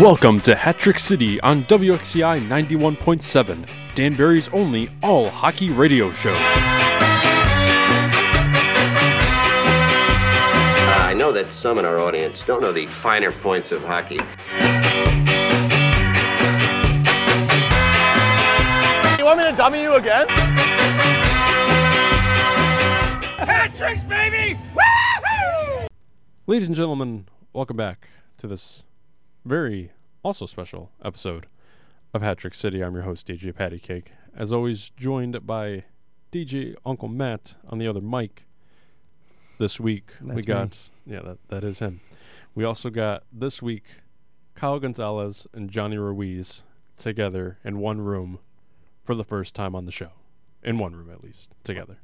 Welcome to Hat-Trick City on WXCI 91.7, Danbury's only all-hockey radio show. I know that some in our audience don't know the finer points of hockey. You want me to dummy you again? Hat-Tricks, baby! Woo-hoo! Ladies and gentlemen, welcome back to this very also special episode of Hat-Trick City. I'm your host, DJ Patty Cake, as always joined by DJ Uncle Matt on the other mic. This week that is him. We also got this week Kyle Gonzalez and Johnny Ruiz together in one room for the first time on the show. In one room, at least, together.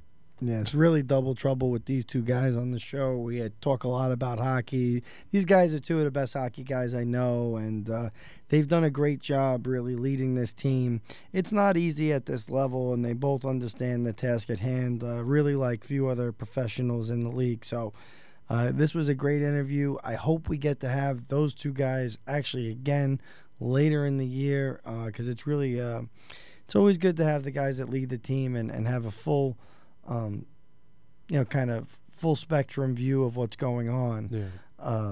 Yeah, it's really double trouble with these two guys on the show. We had talk a lot about hockey. These guys are two of the best hockey guys I know, and they've done a great job really leading this team. It's not easy at this level, and they both understand the task at hand, really like few other professionals in the league. So this was a great interview. I hope we get to have those two guys actually again later in the year, because it's really it's always good to have the guys that lead the team and have a full kind of full spectrum view of what's going on.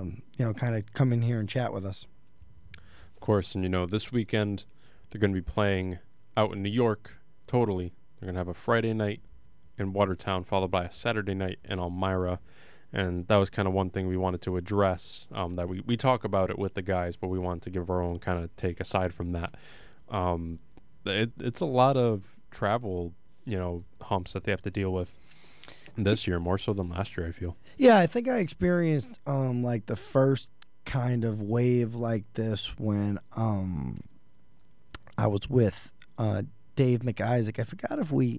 Yeah. Kind of come in here and chat with us. Of course, and this weekend they're going to be playing out in New York. Totally, they're going to have a Friday night in Watertown, followed by a Saturday night in Elmira, and that was kind of one thing we wanted to address. That we talk about it with the guys, but we wanted to give our own kind of take aside from that. It's a lot of travel. Humps that they have to deal with this year, more so than last year, I feel. Yeah, I think I experienced the first kind of wave like this when I was with Dave McIsaac. I forgot if we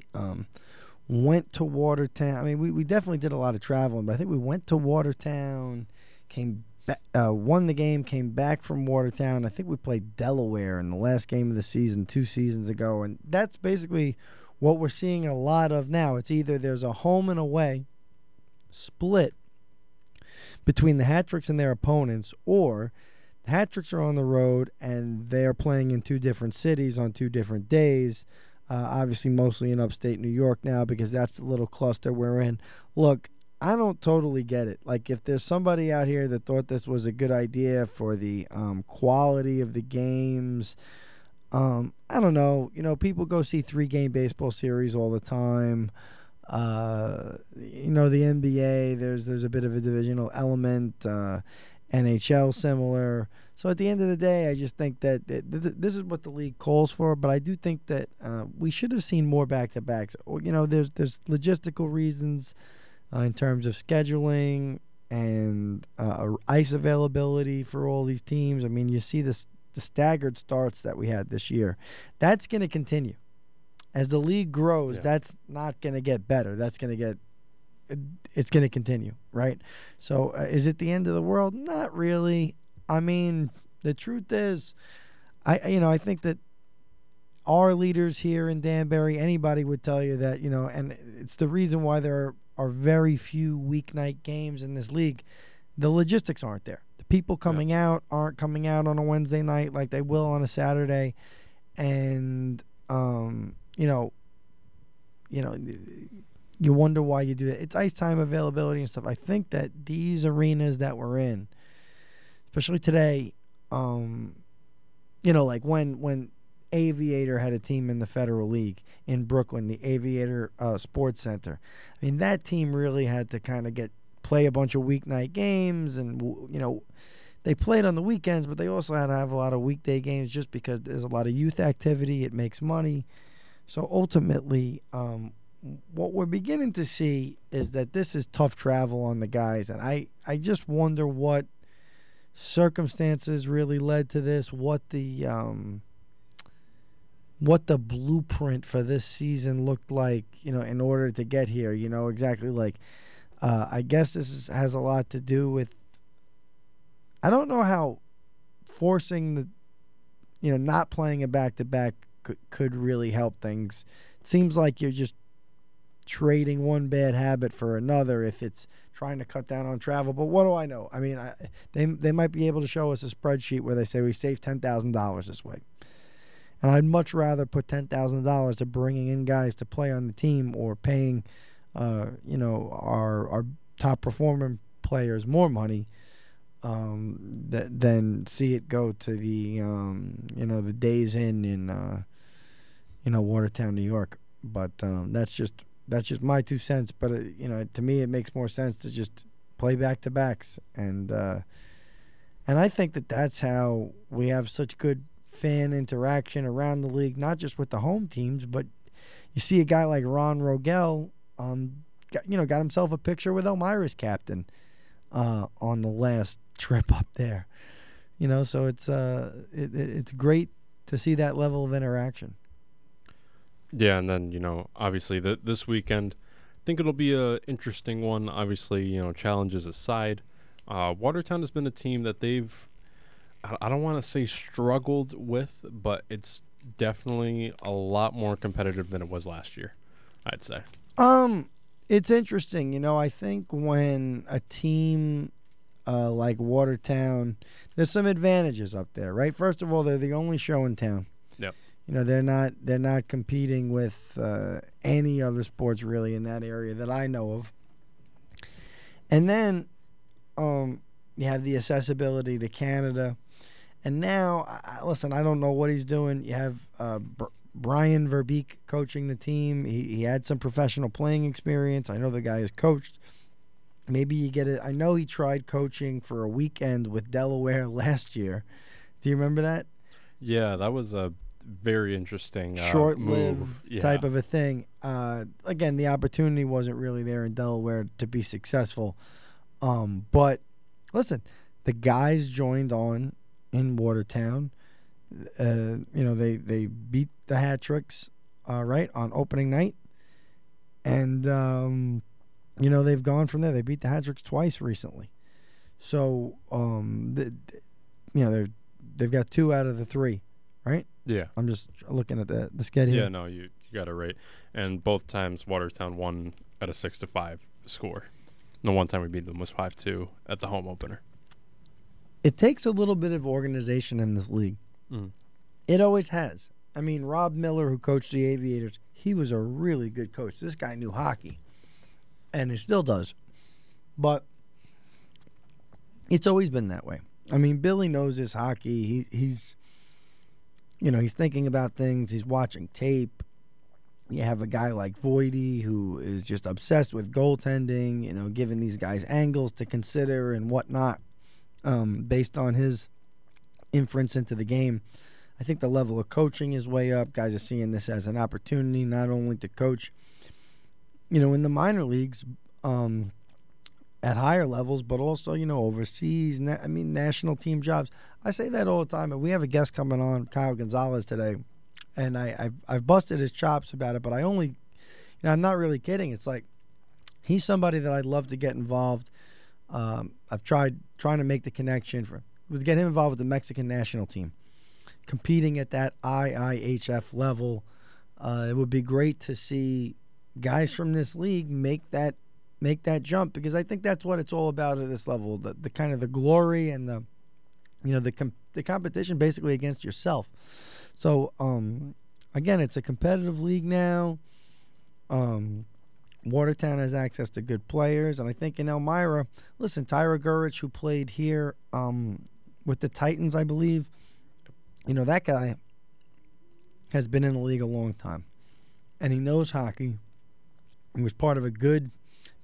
went to Watertown. I mean, we definitely did a lot of traveling, but I think we went to Watertown, came back, won the game, came back from Watertown. I think we played Delaware in the last game of the season 2 seasons ago, and that's basically what we're seeing a lot of now. It's either there's a home and away split between the Hat-Tricks and their opponents, or the Hat-Tricks are on the road and they're playing in two different cities on two different days, obviously mostly in upstate New York now because that's the little cluster we're in. Look, I don't totally get it. Like, if there's somebody out here that thought this was a good idea for the quality of the games, I don't know. People go see 3-game baseball series all the time. The NBA, there's a bit of a divisional element. NHL, similar. So at the end of the day, I just think that this is what the league calls for. But I do think that we should have seen more back-to-backs. There's logistical reasons in terms of scheduling and ice availability for all these teams. I mean, you see this. The staggered starts that we had this year, that's going to continue. As the league grows, yeah. That's not going to get better. It's going to continue, right? So is it the end of the world? Not really. I mean, the truth is, I think that our leaders here in Danbury, anybody would tell you that, and it's the reason why there are very few weeknight games in this league. The logistics aren't there. People coming out aren't coming out on a Wednesday night like they will on a Saturday, and you wonder why you do that. It's ice time availability and stuff. I think that these arenas that we're in, especially today, when Aviator had a team in the Federal League in Brooklyn, the Aviator Sports Center. I mean, that team really had to kind of play a bunch of weeknight games, and they played on the weekends, but they also had to have a lot of weekday games just because there's a lot of youth activity. It makes money. So ultimately, what we're beginning to see is that this is tough travel on the guys, and I just wonder what circumstances really led to this, what the blueprint for this season looked like, in order to get here, exactly like. I guess this has a lot to do with, I don't know how forcing the, not playing a back-to-back could really help things. It seems like you're just trading one bad habit for another, if it's trying to cut down on travel. But what do I know? I mean, they might be able to show us a spreadsheet where they say we saved $10,000 this way. And I'd much rather put $10,000 to bringing in guys to play on the team, or paying, our top performing players more money, than see it go to the, the Days Inn in Watertown, New York. But that's just my 2 cents. But to me, it makes more sense to just play back to backs, and I think that's how we have such good fan interaction around the league, not just with the home teams, but you see a guy like Ron Rogel, got himself a picture with Elmira's captain on the last trip up there, So it's great to see that level of interaction. Yeah, and then obviously this weekend, I think it'll be a interesting one. Obviously, challenges aside, Watertown has been a team that they've, I don't want to say struggled with, but it's definitely a lot more competitive than it was last year, I'd say. It's interesting, I think when a team like Watertown, there's some advantages up there, right? First of all, they're the only show in town. Yep. They're not competing with any other sports really in that area that I know of. And then you have the accessibility to Canada. And now, I don't know what he's doing. You have Brian Verbeek coaching the team. He had some professional playing experience. I know the guy has coached. Maybe you get it. I know he tried coaching for a weekend with Delaware last year. Do you remember that? Yeah, that was a very interesting short-lived type of a thing. Again, the opportunity wasn't really there in Delaware to be successful. But listen, the guys joined on in Watertown. They beat the Hat Tricks, right, on opening night. And, they've gone from there. They beat the Hat Tricks twice recently. So, they've got 2 out of the 3, right? Yeah. I'm just looking at the schedule. Yeah, no, you got it right. And both times Watertown won at a 6-5 score. The one time we beat them was 5-2 at the home opener. It takes a little bit of organization in this league. Mm. It always has. I mean, Rob Miller, who coached the Aviators, he was a really good coach. This guy knew hockey, and he still does. But it's always been that way. I mean, Billy knows his hockey. He's thinking about things. He's watching tape. You have a guy like Voidy who is just obsessed with goaltending, giving these guys angles to consider and whatnot, based on his inference into the game. I think the level of coaching is way up. Guys are seeing this as an opportunity not only to coach, in the minor leagues at higher levels, but also, overseas, national team jobs. I say that all the time, and we have a guest coming on, Kyle Gonzalez, today, and I've busted his chops about it, but I only, I'm not really kidding. It's like he's somebody that I'd love to get involved. I've trying to make the connection to get him involved with the Mexican national team, competing at that IIHF level. It would be great to see guys from this league make that jump, because I think that's what it's all about at this level, the kind of the glory and the the competition basically against yourself. So again, it's a competitive league now. Watertown has access to good players, and I think in Elmira, listen, Tyra Gurich, who played here with the Titans, I believe, that guy has been in the league a long time, and he knows hockey. He was part of a good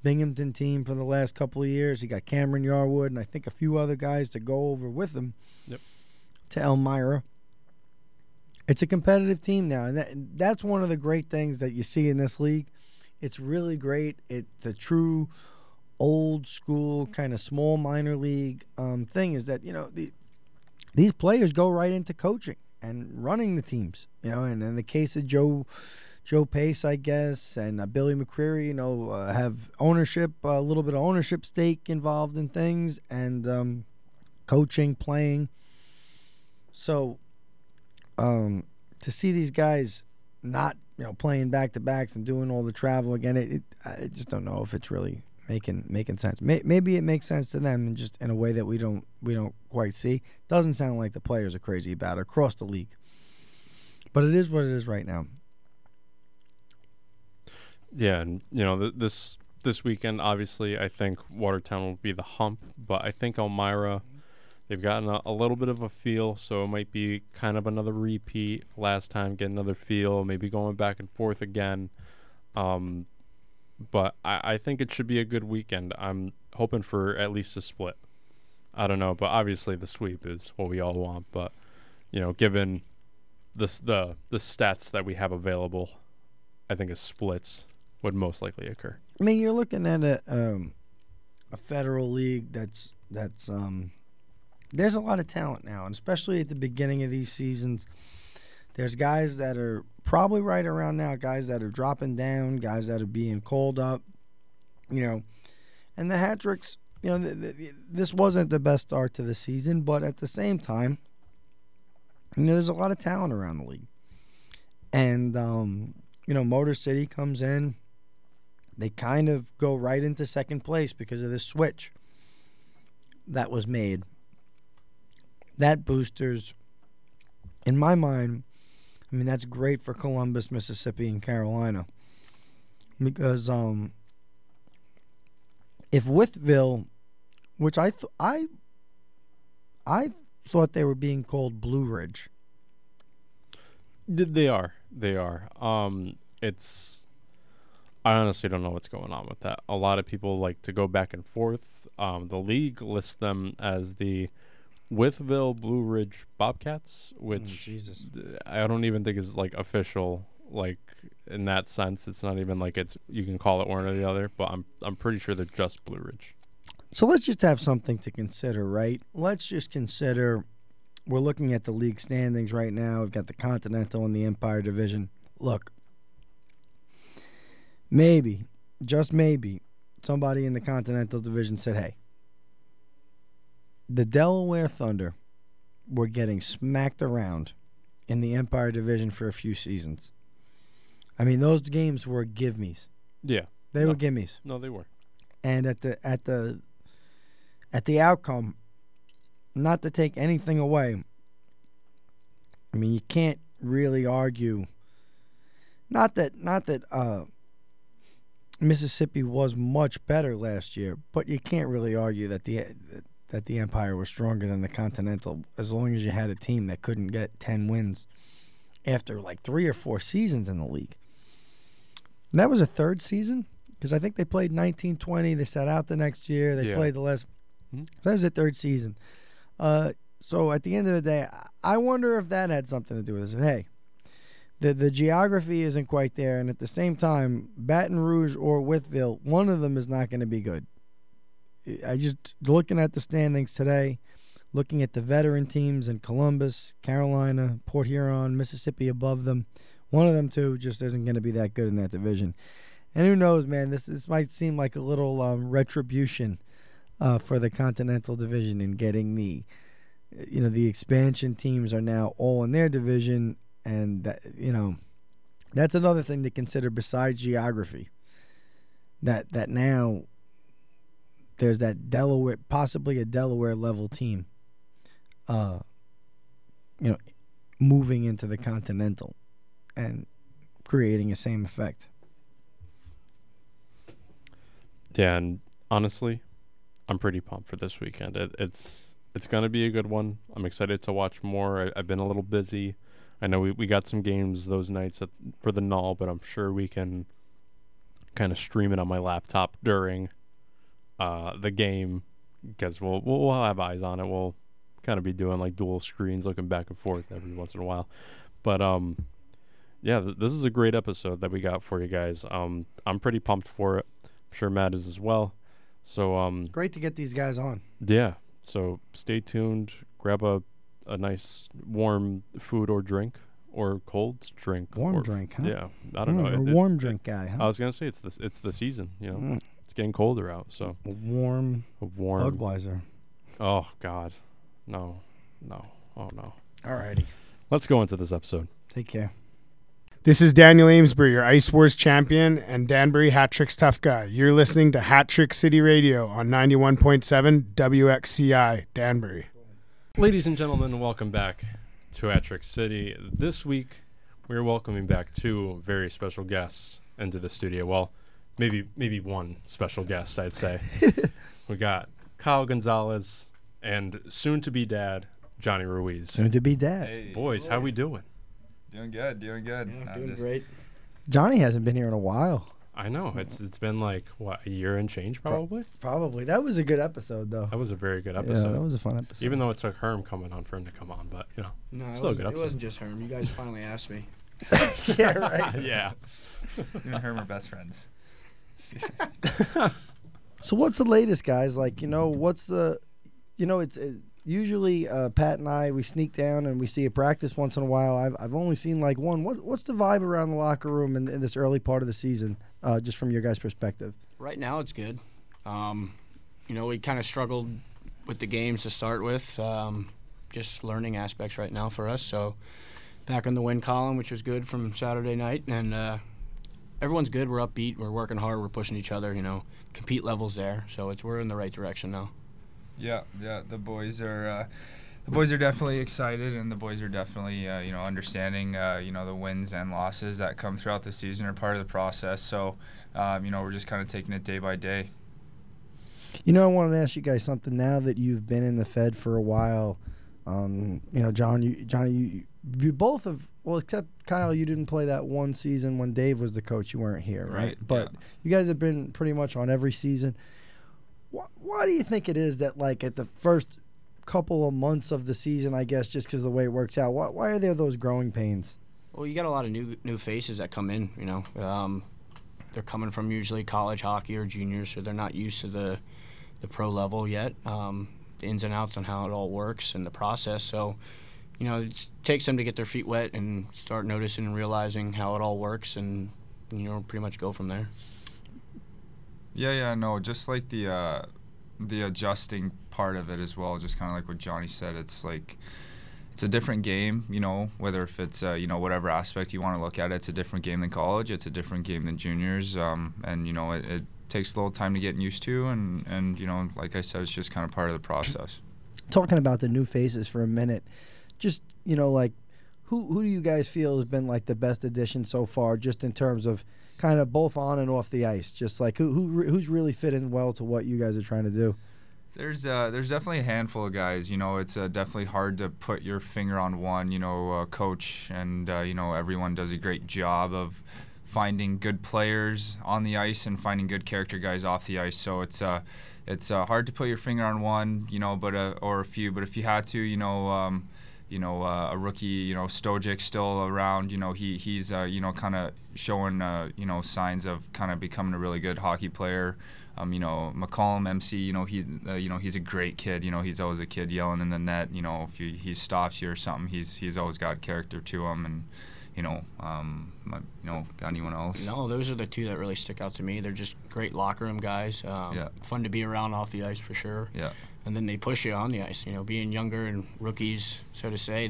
Binghamton team for the last couple of years. He got Cameron Yarwood and I think a few other guys to go over with him to Elmira. It's a competitive team now, and that's one of the great things that you see in this league. It's really great. It's a true old-school kind of small minor league thing, is that, these players go right into coaching and running the teams, and in the case of Joe Pace, I guess, and Billy McCreary, have ownership, a little bit of ownership stake involved in things, and coaching, playing. So to see these guys not you know, playing back-to-backs and doing all the travel again, I just don't know if it's really making sense. Maybe it makes sense to them, and just in a way that we don't quite see. Doesn't sound like the players are crazy about it across the league, but it is what it is right now. Yeah, and you know, this weekend, obviously, I think Watertown will be the hump, but I think Elmira, they've gotten a little bit of a feel, so it might be kind of another repeat last time, get another feel, maybe going back and forth again. But I think it should be a good weekend. I'm hoping for at least a split. I don't know, but obviously the sweep is what we all want. But, you know, given the stats that we have available, I think a split would most likely occur. I mean, you're looking at a federal league that's there's a lot of talent now, and especially at the beginning of these seasons, there's guys that are probably right around now, guys that are dropping down, guys that are being called up, you know. And the Hat Tricks, you know, this wasn't the best start to the season, but at the same time, you know, there's a lot of talent around the league. And, you know, Motor City comes in. They kind of go right into second place because of this switch that was made. That boosters, in my mind, I mean, that's great for Columbus, Mississippi, and Carolina. Because if Wytheville, which I thought they were being called Blue Ridge. They are. I honestly don't know what's going on with that. A lot of people like to go back and forth. The league lists them as the Wytheville Blue Ridge Bobcats, which Jesus. I don't even think is like official, like in that sense. It's not even like it's, you can call it one or the other, but I'm pretty sure they're just Blue Ridge. So let's just have something to consider, right? Let's just consider, we're looking at the league standings right now. We've got the Continental and the Empire Division. Look, maybe, just maybe, somebody in the Continental Division said, hey, the Delaware Thunder were getting smacked around in the Empire Division for a few seasons. I mean, those games were gimmies. Yeah. They were gimmies. No, they were. And at the outcome, not to take anything away, I mean, you can't really argue. Not that Mississippi was much better last year, but you can't really argue that the Empire was stronger than the Continental, as long as you had a team that couldn't get 10 wins after like 3 or 4 seasons in the league. And that was a third season, because I think they played 19-20. They sat out the next year. They played the last. Mm-hmm. So that was the third season. So at the end of the day, I wonder if that had something to do with this. Hey, the geography isn't quite there, and at the same time, Baton Rouge or Wytheville, one of them is not going to be good. I just, looking at the standings today, looking at the veteran teams in Columbus, Carolina, Port Huron, Mississippi above them, one of them, too, just isn't going to be that good in that division. And who knows, man, this might seem like a little retribution for the Continental Division in getting the expansion teams are now all in their division, and, that's another thing to consider besides geography, that now there's that Delaware, possibly a Delaware-level team, moving into the Continental and creating the same effect. Yeah, and honestly, I'm pretty pumped for this weekend. It's going to be a good one. I'm excited to watch more. I've been a little busy. I know we got some games those nights for the Null, but I'm sure we can kind of stream it on my laptop during the game, because we'll have eyes on it. We'll kind of be doing like dual screens, looking back and forth every once in a while. But this is a great episode that we got for you guys. I'm pretty pumped for it. I'm sure Matt is as well. So great to get these guys on. Yeah. So stay tuned. Grab a nice warm food or drink, or cold drink. Warm drink, huh? Yeah. I don't know. Warm drink guy, huh? I was gonna say it's the season, you know. Mm. It's getting colder out, so a warm Budweiser. Oh God, no, oh no. Alrighty, let's go into this episode. Take care. This is Daniel Amesbury, your Ice Wars champion and Danbury Hat Tricks tough guy. You're listening to Hat-Trick City Radio on 91.7 WXCI, Danbury. Ladies and gentlemen, welcome back to Hat-Trick City. This week, we're welcoming back two very special guests into the studio. Well, maybe one special guest, I'd say. We got Kyle Gonzalez and soon-to-be dad, Johnny Ruiz. Soon-to-be dad. Hey, boys, how we doing? Doing good. Yeah, doing great. Johnny hasn't been here in a while. I know. It's been like, what, a year and change probably? Probably. That was a good episode, though. That was a very good episode. Yeah, that was a fun episode. Even though it took Herm coming on for him to come on, but, you know, no, still a good episode. It wasn't just Herm. You guys finally asked me. Yeah, right. Yeah. You and Herm are best friends. So what's the latest, guys? Like, you know, what's the, you know, usually Pat and I, we sneak down and we see a practice once in a while. I've only seen like one. What's the vibe around the locker room in this early part of the season, just from your guys' perspective? Right now it's good. You know, we kind of struggled with the games to start with, just learning aspects right now for us. So back on the win column, which was good from Saturday night, and everyone's good. We're upbeat. We're working hard. We're pushing each other. You know, compete levels there. So we're in the right direction now. Yeah. The boys are definitely excited, and the boys are definitely you know, understanding you know, the wins and losses that come throughout the season are part of the process. So you know, we're just kind of taking it day by day. You know, I wanted to ask you guys something. Now that you've been in the Fed for a while, you know, Johnny, you both have. Well, except Kyle, you didn't play that one season when Dave was the coach. You weren't here, right? But yeah. You guys have been pretty much on every season. Why do you think it is that, like, at the first couple of months of the season, I guess, just because of the way it works out, why are there those growing pains? Well, you got a lot of new faces that come in, you know. They're coming from usually college hockey or juniors, so they're not used to the pro level yet, the ins and outs on how it all works and the process. So, you know, it takes them to get their feet wet and start noticing and realizing how it all works, and, you know, pretty much go from there. Yeah, no, just like the adjusting part of it as well, just kind of like what Johnny said, it's like it's a different game, you know, whether if it's, you know, whatever aspect you want to look at, it's a different game than college, it's a different game than juniors, and, you know, it takes a little time to get used to, and, you know, like I said, it's just kind of part of the process. Talking about the new faces for a minute, just, you know, like, who do you guys feel has been, like, the best addition so far, just in terms of kind of both on and off the ice? Just, like, who's really fitting well to what you guys are trying to do? There's definitely a handful of guys. You know, it's definitely hard to put your finger on one. You know, coach and, you know, everyone does a great job of finding good players on the ice and finding good character guys off the ice. So it's hard to put your finger on one, you know, but or a few. But if you had to, you know, a rookie, you know, Stojic still around, you know, he's, you know, kind of showing, you know, signs of kind of becoming a really good hockey player. You know, McCollum MC, you know, he's a great kid. You know, he's always a kid yelling in the net. You know, if he stops you or something, he's always got character to him. And, you know, got anyone else? No, those are the two that really stick out to me. They're just great locker room guys. Yeah. Fun to be around off the ice for sure. Yeah. And then they push you on the ice. You know, being younger and rookies, so to say,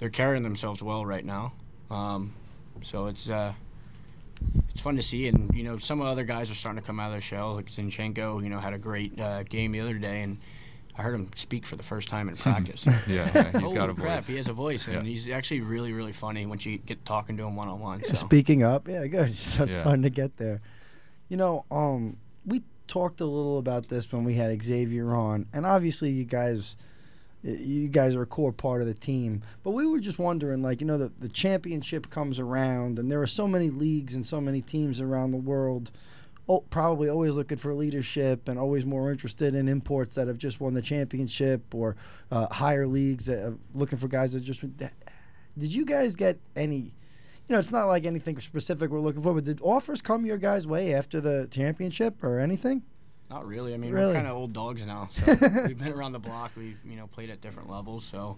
they're carrying themselves well right now. So it's fun to see. And, you know, some other guys are starting to come out of their shell. Like Zinchenko, you know, had a great game the other day, and I heard him speak for the first time in practice. Yeah, he's got a crap, voice. He has a voice, and he's actually really, really funny once you get talking to him one-on-one. So. Speaking up, yeah, good. It's so fun to get there. You know, we talked a little about this when we had Xavier on, and obviously you guys are a core part of the team, but we were just wondering, like, you know, the championship comes around and there are so many leagues and so many teams around the world, probably always looking for leadership and always more interested in imports that have just won the championship, or higher leagues that are looking for guys that just did you guys get any? You know, it's not like anything specific we're looking for, but did offers come your guys' way after the championship or anything? Not really. I mean, we're kind of old dogs now. So we've been around the block. We've, you know, played at different levels. So,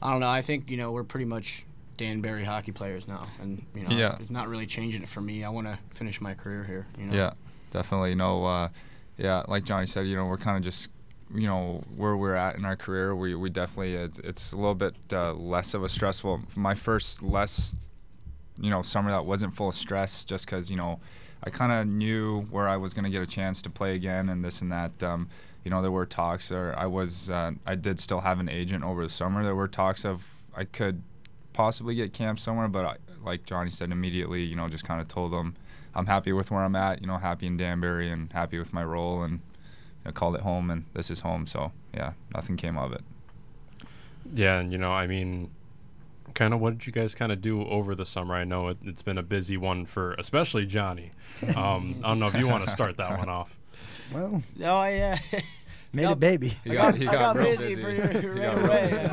I don't know. I think, you know, we're pretty much Danbury hockey players now. And, you know, it's not really changing it for me. I want to finish my career here, you know? Yeah, definitely. No, yeah, like Johnny said, you know, we're kind of just, you know, where we're at in our career, we definitely, it's a little bit less of a stressful. My first less you know, summer that wasn't full of stress, just because, you know, I kind of knew where I was going to get a chance to play again and this and that. You know, there were talks, or I did still have an agent over the summer. There were talks of I could possibly get camped somewhere, but like Johnny said, immediately, you know, just kind of told them I'm happy with where I'm at, you know, happy in Danbury and happy with my role, and I called it home, and this is home. So, yeah, nothing came of it. Yeah, and, you know, I mean, kind of what did you guys kind of do over the summer? I know it's been a busy one for especially Johnny. I don't know if you want to start that one off. Well, no, made a baby. I got busy pretty right away.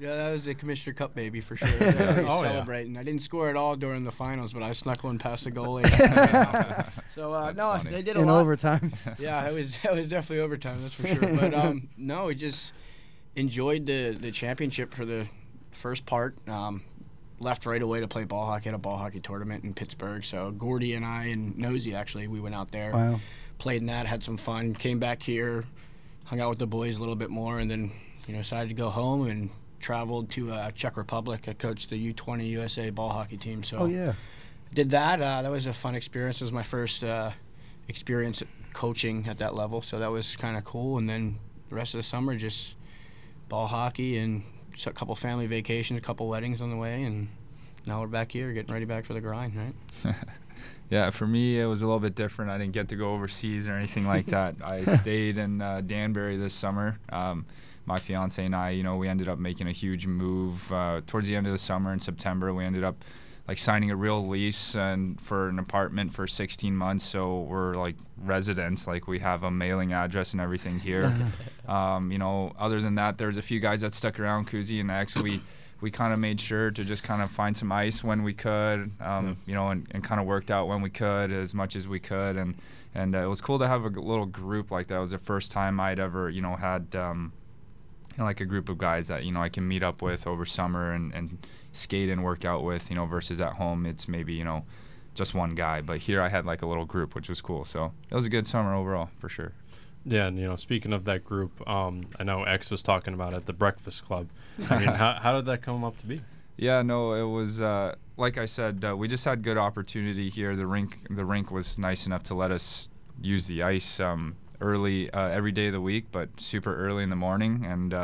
Yeah, that was the Commissioner Cup baby for sure. Celebrating. Yeah. I didn't score at all during the finals, but I snuck one past the goalie. So funny. They did a lot in overtime. Yeah, it was definitely overtime. That's for sure. But no, we just enjoyed the championship for the first part. Left right away to play ball hockey at a ball hockey tournament in Pittsburgh. So Gordy and I and Nosey, actually, we went out there. Wow. Played in that, had some fun, came back here, hung out with the boys a little bit more, and then, you know, decided to go home and traveled to Czech Republic. I coached the U20 USA ball hockey team. So did that. That was a fun experience. It was my first experience coaching at that level, so that was kind of cool. And then the rest of the summer, just ball hockey and a couple family vacations, a couple weddings on the way, and now we're back here getting ready back for the grind, right? Yeah, for me, it was a little bit different. I didn't get to go overseas or anything like that. I stayed in Danbury this summer. My fiance and I, you know, we ended up making a huge move towards the end of the summer in September. We ended up like signing a real lease and for an apartment for 16 months. So we're like residents, like we have a mailing address and everything here. You know, other than that, there's a few guys that stuck around, Kuzi and X. We kind of made sure to just kind of find some ice when we could, you know, and kind of worked out when we could as much as we could. And it was cool to have a little group like that. It was the first time I'd ever, you know, had you know, like a group of guys that, you know, I can meet up with over summer and skate and work out with, you know, versus at home it's maybe, you know, just one guy. But here I had like a little group, which was cool. So it was a good summer overall for sure. Yeah, and, you know, speaking of that group, I know X was talking about at the Breakfast Club. I mean, how did that come up to be? Yeah, no, it was, like I said, we just had good opportunity here. The rink was nice enough to let us use the ice early every day of the week, but super early in the morning. And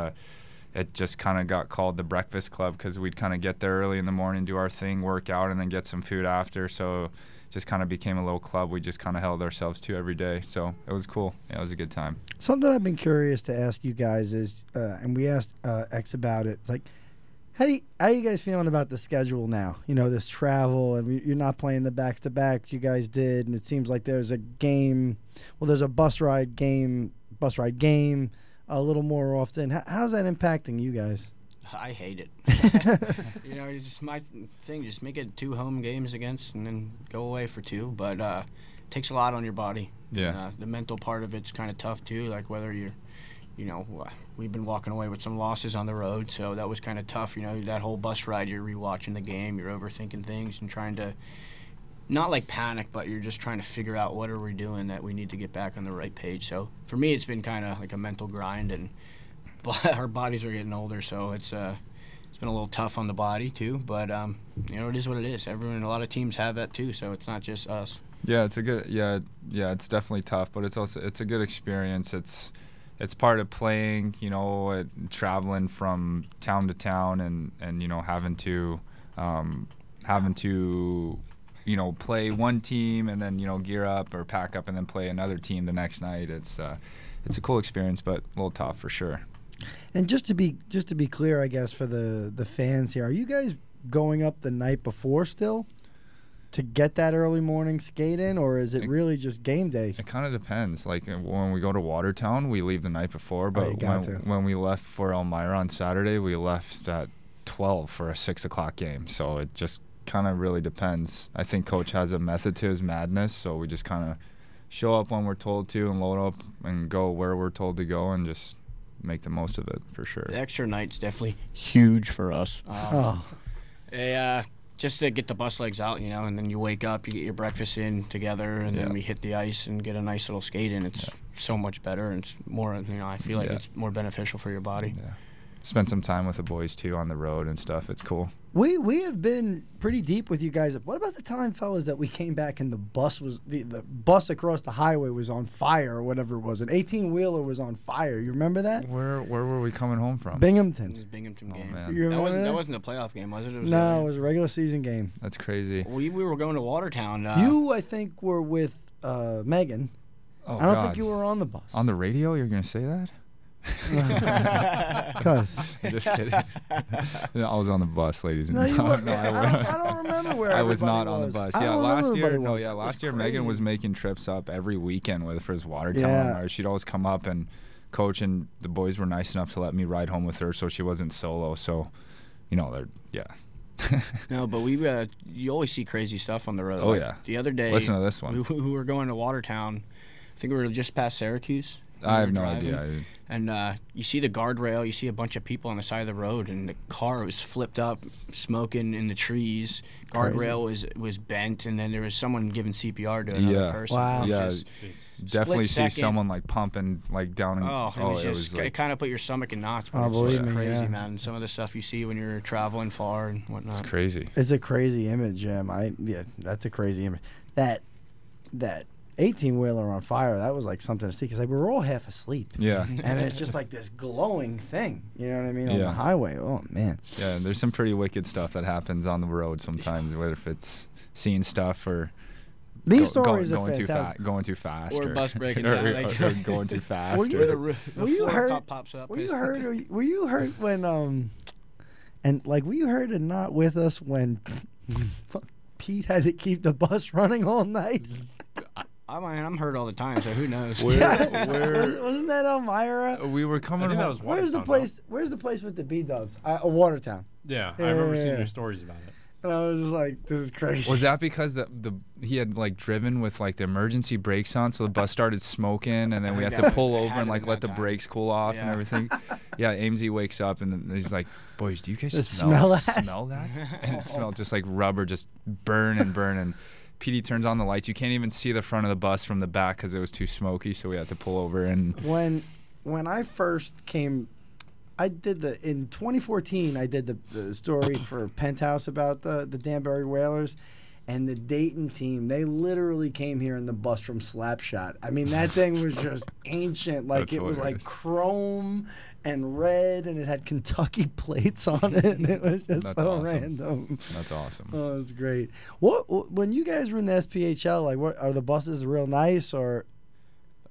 it just kind of got called the Breakfast Club because we'd kind of get there early in the morning, do our thing, work out, and then get some food after. So just kind of became a little club we just kind of held ourselves to every day. So it was cool. Yeah, it was a good time. Something I've been curious to ask you guys is, and we asked X about it, it's like, how are you guys feeling about the schedule now? You know, this travel, and you're not playing the back-to-back you guys did, and it seems like there's a game, well, there's a bus ride game a little more often. How's that impacting you guys? I hate it. You know, it's just my thing. Just make it 2 home games against and then go away for 2. But it takes a lot on your body. Yeah. And, the mental part of it's kind of tough, too. Like whether you're, you know, we've been walking away with some losses on the road, so that was kind of tough. You know, that whole bus ride, you're rewatching the game, you're overthinking things and trying to, not like panic, but you're just trying to figure out what are we doing that we need to get back on the right page. So for me, it's been kind of like a mental grind, and our bodies are getting older, so it's been a little tough on the body too. But you know, it is what it is. Everyone, a lot of teams have that too, so it's not just us. Yeah, it's a good. Yeah, it's definitely tough, but it's a good experience. It's part of playing. You know, traveling from town to town, and you know, having to you know, play one team and then, you know, gear up or pack up and then play another team the next night. It's a cool experience, but a little tough for sure. And just to be clear, I guess, for the fans here, are you guys going up the night before still to get that early morning skate in, or is it really just game day? It kind of depends. Like when we go to Watertown, we leave the night before, but when we left for Elmira on Saturday, we left at 12 for a 6:00 game. So it just kind of really depends. I think Coach has a method to his madness, so we just kind of show up when we're told to and load up and go where we're told to go and just make the most of it for sure. The extra night's definitely huge for us. Just to get the bus legs out, you know, and then you wake up, you get your breakfast in together, and then we hit the ice and get a nice little skate in. It's so much better, and it's more, you know, I feel like it's more beneficial for your body. Yeah. spent some time with the boys too on the road and stuff. It's cool. We have been pretty deep with you guys. What about the time, fellas, that we came back and the bus was the bus across the highway was on fire or whatever it was? An 18-wheeler was on fire. You remember that? Where were we coming home from? Binghamton. It was a Binghamton game. Man. That wasn't a playoff game, was it? It was a regular season game. That's crazy. We were going to Watertown. You, I think, were with Megan. Oh, I don't think you were on the bus. On the radio, you're going to say that? Cause just kidding. I was on the bus, ladies and gentlemen. I don't remember where I was not on the bus. Yeah, last year Megan was making trips up every weekend with her Watertown. Yeah. She'd always come up and coach, and the boys were nice enough to let me ride home with her, so she wasn't solo. So, you know, no, but we you always see crazy stuff on the road. Oh, like, yeah. The other day, listen to this one. We were going to Watertown. I think we were just past Syracuse. I have no idea. And you see the guardrail, you see a bunch of people on the side of the road, and the car was flipped up, smoking in the trees. Guardrail was bent, and then there was someone giving CPR to another person. Wow. Yeah, definitely see someone like pumping like down. And, it kind of put your stomach in knots. Oh, believe me, crazy, man. Some of the stuff you see when you're traveling far and whatnot. It's crazy. It's a crazy image, Jim. That's a crazy image. That 18-wheeler on fire, that was like something to see, because like we were all half asleep. Yeah. And it's just like this glowing thing, you know what I mean, on the highway. Oh, man. Yeah, and there's some pretty wicked stuff that happens on the road sometimes, whether if it's seeing stuff or going too fast, or bus breaking down, or going too fast. Were you hurt when were you hurt and not with us when Pete had to keep the bus running all night? I mean, I'm hurt all the time, so who knows? Wasn't that Elmira? We were coming home. That was Watertown. Where's the place with the B-dubs? Watertown. Yeah, I remember seeing your stories about it. And I was just like, this is crazy. Was that because he had like driven with like the emergency brakes on, so the bus started smoking, and then we had to pull over and like let the brakes cool off and everything? Yeah, Amesy wakes up and he's like, boys, do you guys smell that? And it smelled just like rubber, just burn and burn and... PD turns on the lights. You can't even see the front of the bus from the back because it was too smoky, so we had to pull over. And when I first came, in 2014, I did the story for Penthouse about the Danbury Whalers, and the Dayton team, they literally came here in the bus from Slapshot. I mean, that thing was just ancient. Like, that's hilarious. Was like chrome and red, and it had Kentucky plates on it, and it was just random. That's awesome. Oh, it was great. When you guys were in the SPHL, like, what are the buses real nice, or?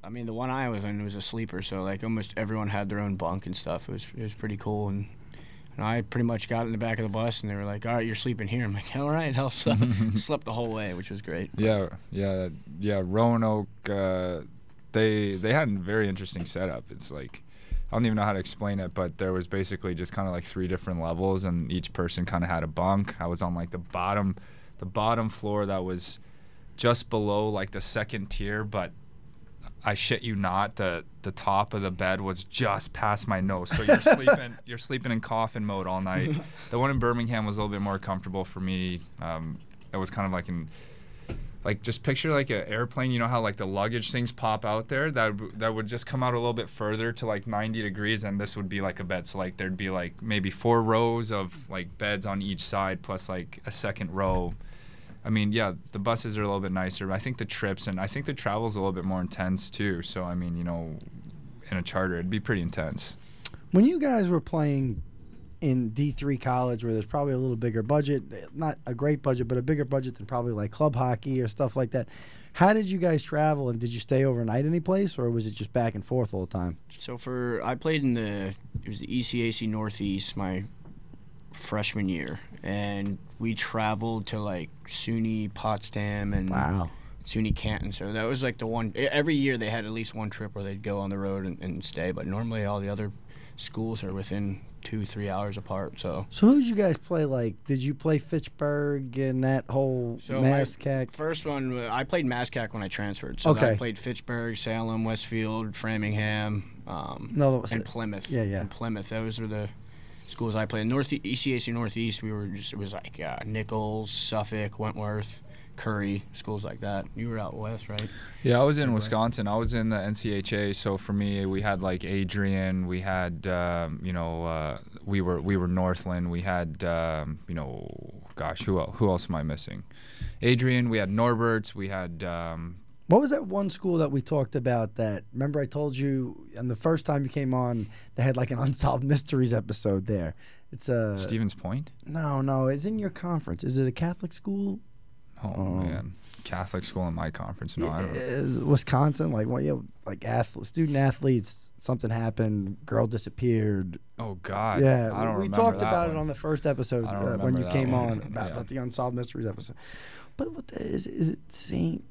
I mean, the one I was in was a sleeper, so like almost everyone had their own bunk and stuff. It was pretty cool, and I pretty much got in the back of the bus, and they were like, all right, you're sleeping here. I'm like, all right, I'll slept the whole way, which was great. Yeah, Roanoke, they had a very interesting setup. It's like, I don't even know how to explain it, but there was basically just kind of like three different levels, and each person kind of had a bunk. I was on like the bottom floor that was just below like the second tier, but I shit you not, the top of the bed was just past my nose. So you're sleeping in coffin mode all night. The one in Birmingham was a little bit more comfortable for me. It was kind of like an... Like, just picture like an airplane. You know how like the luggage things pop out there? That would just come out a little bit further to like 90 degrees, and this would be like a bed. So like there'd be like maybe 4 rows of like beds on each side, plus like a second row. I mean, yeah, the buses are a little bit nicer, but I think the trips and I think the travel's a little bit more intense too. So I mean, you know, in a charter, it'd be pretty intense. When you guys were playing in D3 college, where there's probably a little bigger budget, not a great budget, but a bigger budget than probably like club hockey or stuff like that, how did you guys travel, and did you stay overnight any place, or was it just back and forth all the time? So I played in the ECAC Northeast my freshman year, and we traveled to like SUNY Potsdam and SUNY Canton. So that was like the one, every year they had at least one trip where they'd go on the road and stay, but normally all the other schools are within 2-3 hours apart. So who did you guys play? Like, did you play Fitchburg and that whole MASCAC? First one, I played MASCAC when I transferred. So I played Fitchburg, Salem, Westfield, Framingham, and Plymouth. Yeah. And Plymouth. Those were the schools I played. ECAC Northeast, it was like Nichols, Suffolk, Wentworth, Curry, schools like that. You were out west, right? Yeah, I was in Wisconsin. I was in the NCHA. So for me, we had like Adrian. We had, we were Northland. We had, who else am I missing? Adrian. We had Norberts. We had. What was that one school that we talked about that, remember I told you, and the first time you came on, they had like an Unsolved Mysteries episode there. It's a... Stevens Point? No, it's in your conference. Is it a Catholic school? Oh, man. Catholic school in my conference. No, I don't know. Wisconsin, student athletes, something happened, girl disappeared. Oh, God. Yeah, I don't remember. We talked about it on the first episode when you came on about the Unsolved Mysteries episode. But what is it St.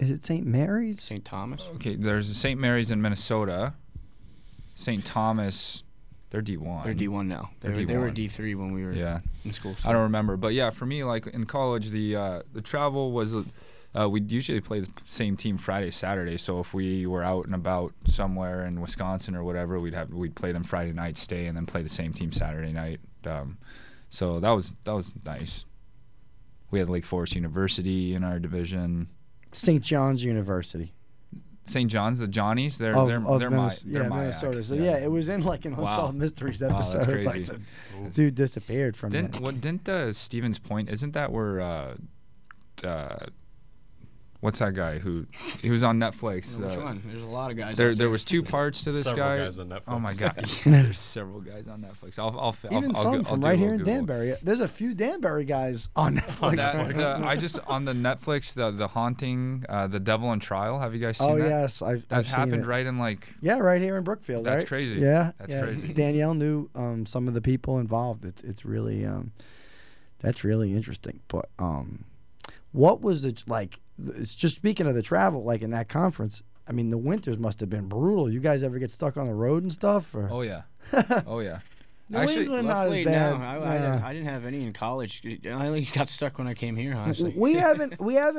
Is it Saint Mary's? Saint Thomas. Okay, there's Saint Mary's in Minnesota. Saint Thomas, they're D1. They're D1 now. They were D3 when we were in school. I don't remember, but yeah, for me, like in college, the travel was we'd usually play the same team Friday, Saturday. So if we were out and about somewhere in Wisconsin or whatever, we'd play them Friday night, stay, and then play the same team Saturday night. So that was nice. We had Lake Forest University in our division. St. John's University. St. John's, the Johnnies, they're Minnesota. So it was in like an Unsolved Mysteries episode. Wow, that's crazy. Like some dude disappeared from there. Didn't Stevens Point? Isn't that where? What's that guy who? He was on Netflix. Which one? There's a lot of guys. There was two parts to this guy. Guys on Netflix. Oh my God! There's several guys on Netflix. I'll do Danbury. There's a few Danbury guys on Netflix. I just on the Netflix the haunting, the Devil on Trial. Have you guys seen that? Oh yes, I've seen it. That happened right in right here in Brookfield. That's right? Crazy. Yeah, crazy. Danielle knew some of the people involved. It's really that's really interesting. But what was it like? It's just speaking of the travel, like in that conference, I mean, the winters must have been brutal. You guys ever get stuck on the road and stuff? Or? Oh, yeah. Oh, yeah. Actually, not as bad. No, I didn't have any in college. I only got stuck when I came here, honestly. We haven't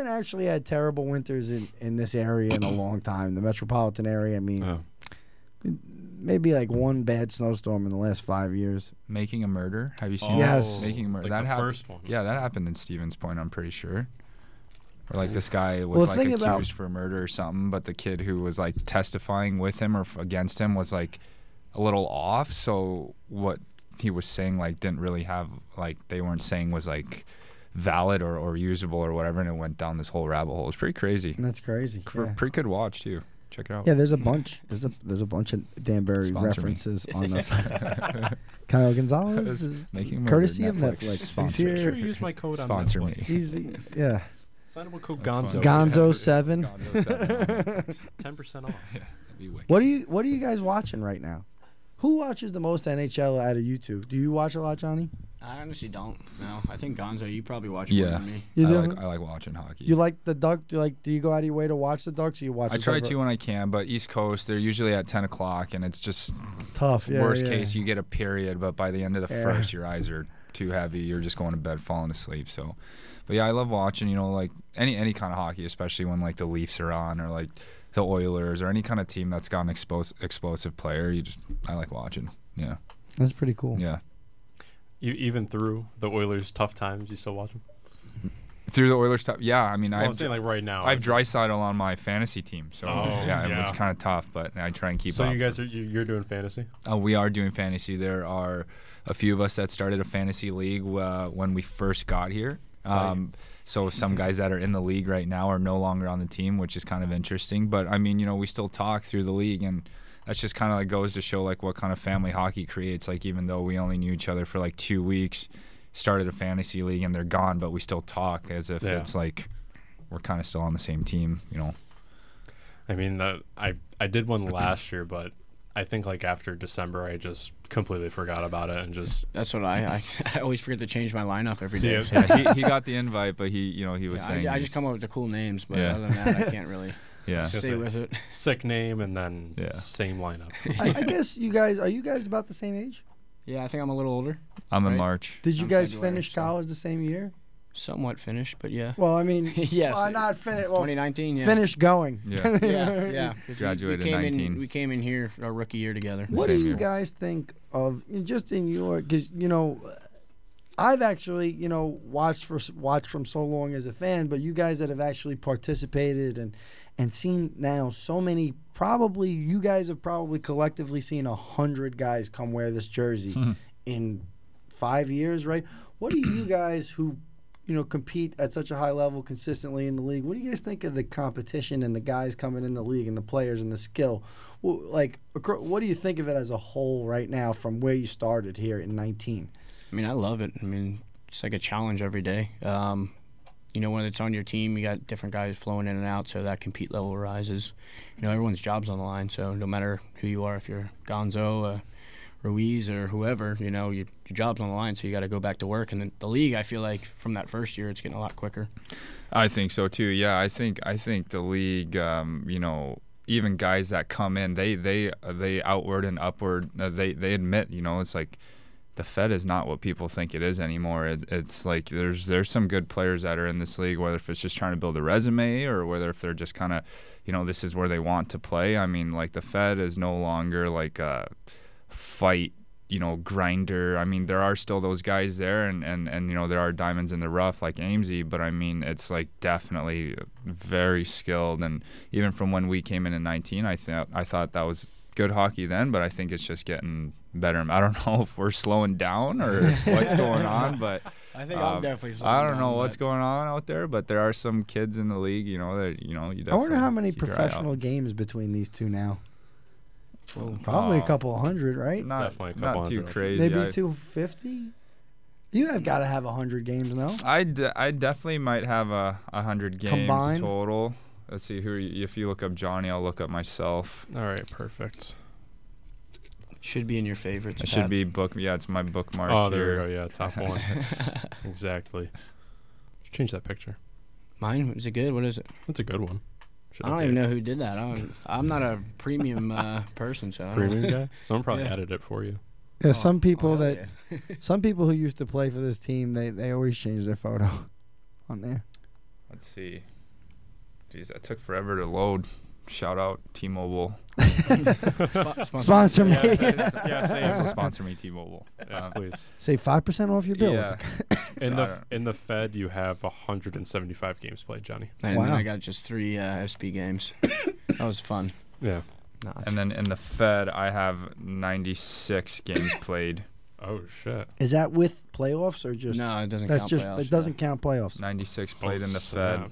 actually had terrible winters in this area in a long time, the metropolitan area. I mean, maybe like one bad snowstorm in the last 5 years. Making a Murder? Have you seen that? Yes. Making a Murder. Like that first one. Yeah, that happened in Stevens Point, I'm pretty sure. Or like this guy was accused for murder or something, but the kid who was like testifying with him or against him was like a little off. So what he was saying didn't really have they weren't saying was valid or usable or whatever, and it went down this whole rabbit hole. It's pretty crazy. That's crazy. Yeah. Pretty good watch too. Check it out. Yeah, there's a bunch. There's a bunch of Danbury references on us. Kyle Gonzalez, courtesy of Netflix. Make sure you use my code. Sponsor on Netflix. Me. Yeah. Signable code Gonzo. Gonzo 7. 10% off. Yeah, that'd be wicked. What are you guys watching right now? Who watches the most NHL out of YouTube? Do you watch a lot, Johnny? I honestly don't. No, I think Gonzo, you probably watch more than me. I like watching hockey. You like the Ducks? Do you go out of your way to watch the Ducks? Or you watch? I try to when I can, but East Coast, they're usually at 10:00, and it's just tough. Worst case, you get a period, but by the end of the first, your eyes are too heavy. You're just going to bed, falling asleep. So. But yeah, I love watching, any kind of hockey, especially when the Leafs are on or the Oilers or any kind of team that's got an explosive player. I like watching. Yeah, that's pretty cool. Yeah, even through the Oilers' tough times, you still watch them. Through the Oilers' tough, yeah. I mean, I'm saying right now, I've Draisaitl on my fantasy team, so it's kind of tough, but I try and keep up. So you guys you're doing fantasy? We are doing fantasy. There are a few of us that started a fantasy league when we first got here. So some guys that are in the league right now are no longer on the team, which is kind of interesting. But I mean, we still talk through the league, and that's just kind of goes to show what kind of family hockey creates. Even though we only knew each other for 2 weeks, started a fantasy league and they're gone, but we still talk as if it's we're kind of still on the same team. I mean, I did one last year, but I think after December, I just completely forgot about it and just. That's what I always forget to change my lineup every day. Yeah, he got the invite, but he was saying. I just come up with the cool names, but other than that, I can't really stay with it. Sick name and then same lineup. I guess are you guys about the same age? Yeah, I think I'm a little older. I'm in March. Did you guys finish college the same year? Somewhat finished, but yeah. Well, I mean, yes. Not finished. Well, 2019, finished going. Yeah, yeah. Graduated in 19. We came in here our rookie year together. What do you guys think of just in your? Because I've actually, you know, watched from so long as a fan, but you guys that have actually participated and seen now so many, probably you guys have probably collectively seen 100 guys come wear this jersey in 5 years, right? What do you guys who, you know, compete at such a high level consistently in the league, what do you guys think of the competition and the guys coming in the league and the players and the skill? Like, what do you think of it as a whole right now from where you started here in 19? I mean, I love it. I mean, it's like a challenge every day. You know, when it's on your team, you got different guys flowing in and out, so that compete level rises. You know, everyone's job's on the line, so no matter who you are, if you're Gonzo, Ruiz, or whoever, you know, your job's on the line, so you got to go back to work. And then the league, I feel like from that first year, it's getting a lot quicker. I think so too. Yeah, I think the league, you know, even guys that come in, they outward and upward, they admit, you know, it's like, the Fed is not what people think it is anymore. It's like there's some good players that are in this league, whether if it's just trying to build a resume or whether if they're just kind of, you know, this is where they want to play. I mean, like the Fed is no longer like a fight, you know, grinder. I mean, there are still those guys there and you know, there are diamonds in the rough like Amesy, but I mean, it's like definitely very skilled. And even from when we came in 19, I thought that was good hockey then, but I think it's just getting better. I don't know if we're slowing down or what's going on, but I think I'm definitely slowing down. I don't know what's going on out there, but there are some kids in the league, you know, that, you know, you definitely. I wonder how many professional games between these two now. Well, probably a couple hundred, right? Not too crazy. Maybe 250? You have got to have 100 games, though. I definitely might have 100 games combined? Total. Let's see who. If you look up Johnny, I'll look up myself. All right, perfect. Should be in your favorites. It should be Yeah, it's my bookmark. Oh, there we go. Yeah, top one. Exactly. Change that picture. Mine is it good? What is it? That's a good one. I don't even know who did that. I'm not a premium person, so. Premium guy. Someone probably added it for you. Yeah, some people who used to play for this team, they always change their photo on there. Let's see. Jeez, that took forever to load. Shout out T-Mobile. Sponsor me. Also sponsor me, T-Mobile. Yeah, please. Save 5% off your bill. Yeah. In the Fed, you have 175 games played, Johnny. And then I got just 3 SP games. That was fun. Yeah. And then in the Fed, I have 96 games played. Oh shit! Is that with playoffs or just? No, it doesn't. Playoffs, it doesn't count playoffs. 96 played in the Fed.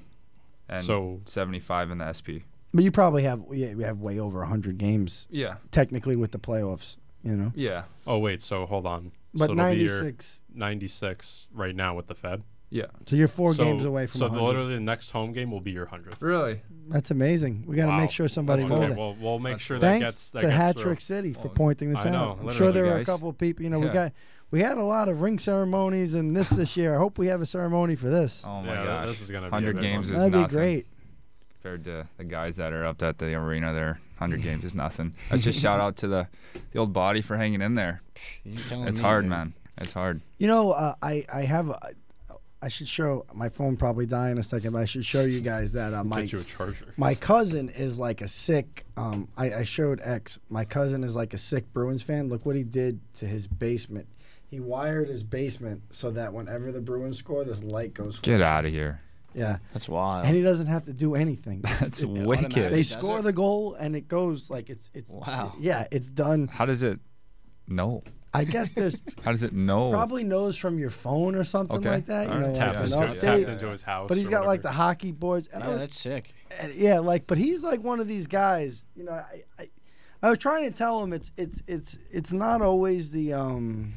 And so 75 in the SP. But you probably have way over 100 games. Yeah. Technically with the playoffs, you know. Yeah. Oh wait, so hold on. But so 96 right now with the Fed. Yeah. So you're 4 games away from 100. So literally the next home game will be your 100th. Really? That's amazing. We got to make sure somebody knows that. Well, we'll make sure that gets that. Thanks to Hat-Trick City for pointing this out. I'm sure there were a couple of people, you know, we had a lot of ring ceremonies and this year. I hope we have a ceremony for this. Oh my gosh. This is going to be 100 games is nothing. That'd be great. Compared to the guys that are up at the arena there, 100 games is nothing. That's just shout out to the old body for hanging in there. It's hard, man. It's hard. You know, I should show my phone probably die in a second, but I should show you guys that my cousin is like a sick I showed X. My cousin is like a sick Bruins fan. Look what he did to his basement. He wired his basement so that whenever the Bruins score, this light goes forward. Get out of here. Yeah. That's wild. And he doesn't have to do anything. That's wicked. They score the goal, and it goes like it's wow. It's done. How does it know? I guess there's... How does it know? Probably knows from your phone or something like that. You know, tapped into his house. But he's got like the hockey boards. And that's sick. And but he's like one of these guys. You know, I was trying to tell him it's not always the...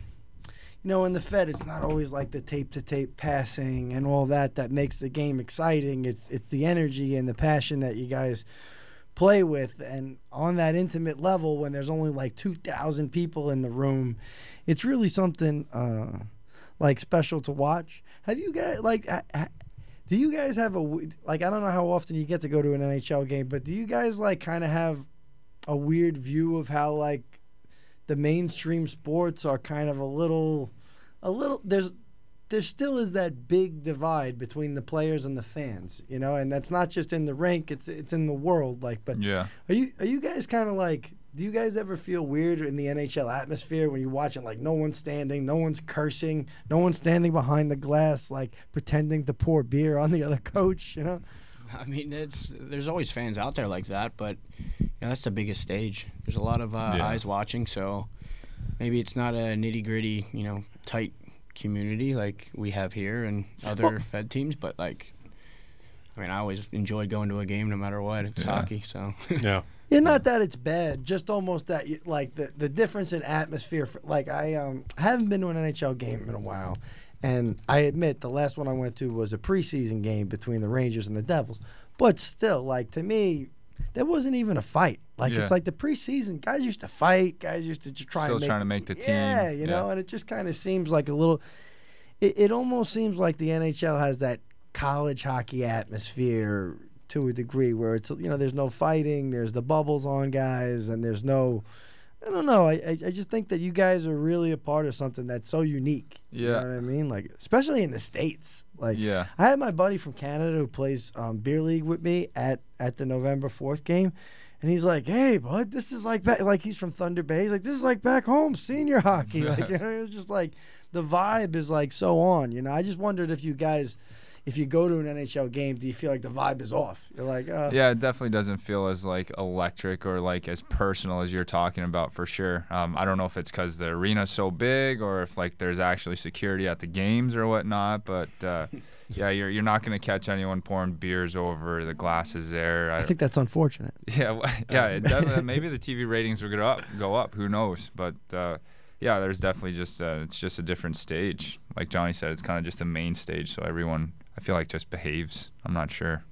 You know, in the Fed, it's not always like the tape-to-tape passing and all that makes the game exciting. It's the energy and the passion that you guys play with. And on that intimate level, when there's only like 2,000 people in the room, it's really something special to watch. Have you guys do you guys have I don't know how often you get to go to an NHL game, but do you guys kind of have a weird view of how the mainstream sports are kind of a little there still is that big divide between the players and the fans, you know, and that's not just in the rink, it's in the world, but are you guys kind of do you guys ever feel weird in the NHL atmosphere when you watch it, like, no one's standing, no one's cursing, no one's standing behind the glass, like, pretending to pour beer on the other coach, you know? I mean, there's always fans out there like that, but, you know, that's the biggest stage. There's a lot of eyes watching, so maybe it's not a nitty-gritty, you know, tight community like we have here and other Fed teams, but, like, I mean, I always enjoy going to a game no matter what. It's hockey, so. Yeah. Yeah, not that it's bad, just almost that, like, the difference in atmosphere. Like, I haven't been to an NHL game in a while, and I admit the last one I went to was a preseason game between the Rangers and the Devils. But still, like, to me, there wasn't even a fight. Like, it's like the preseason, guys used to fight, guys used to try still and make trying to make the team. Yeah, you know, and it just kind of seems like a little – it almost seems like the NHL has that college hockey atmosphere – to a degree where it's, you know, there's no fighting, there's the bubbles on guys, and there's no, I don't know, I just think that you guys are really a part of something that's so unique. Yeah. You know what I mean? Like, especially in the States. Like, I had my buddy from Canada who plays beer league with me at the November 4th game, and he's like, hey, bud, this is like back, like, he's from Thunder Bay. He's like, this is like back home, senior hockey. Like, you know, it's just like, the vibe is like so on, you know. I just wondered if you guys, if you go to an NHL game, do you feel like the vibe is off? You're like, yeah, it definitely doesn't feel as, like, electric or, like, as personal as you're talking about, for sure. I don't know if it's because the arena's so big or if, like, there's actually security at the games or whatnot, but yeah, you're not going to catch anyone pouring beers over the glasses there. I think that's unfortunate. Yeah, well, yeah, it definitely, maybe the TV ratings will go up. Who knows? But yeah, there's definitely just it's just a different stage. Like Johnny said, it's kind of just the main stage, so everyone, I feel like, just behaves. I'm not sure.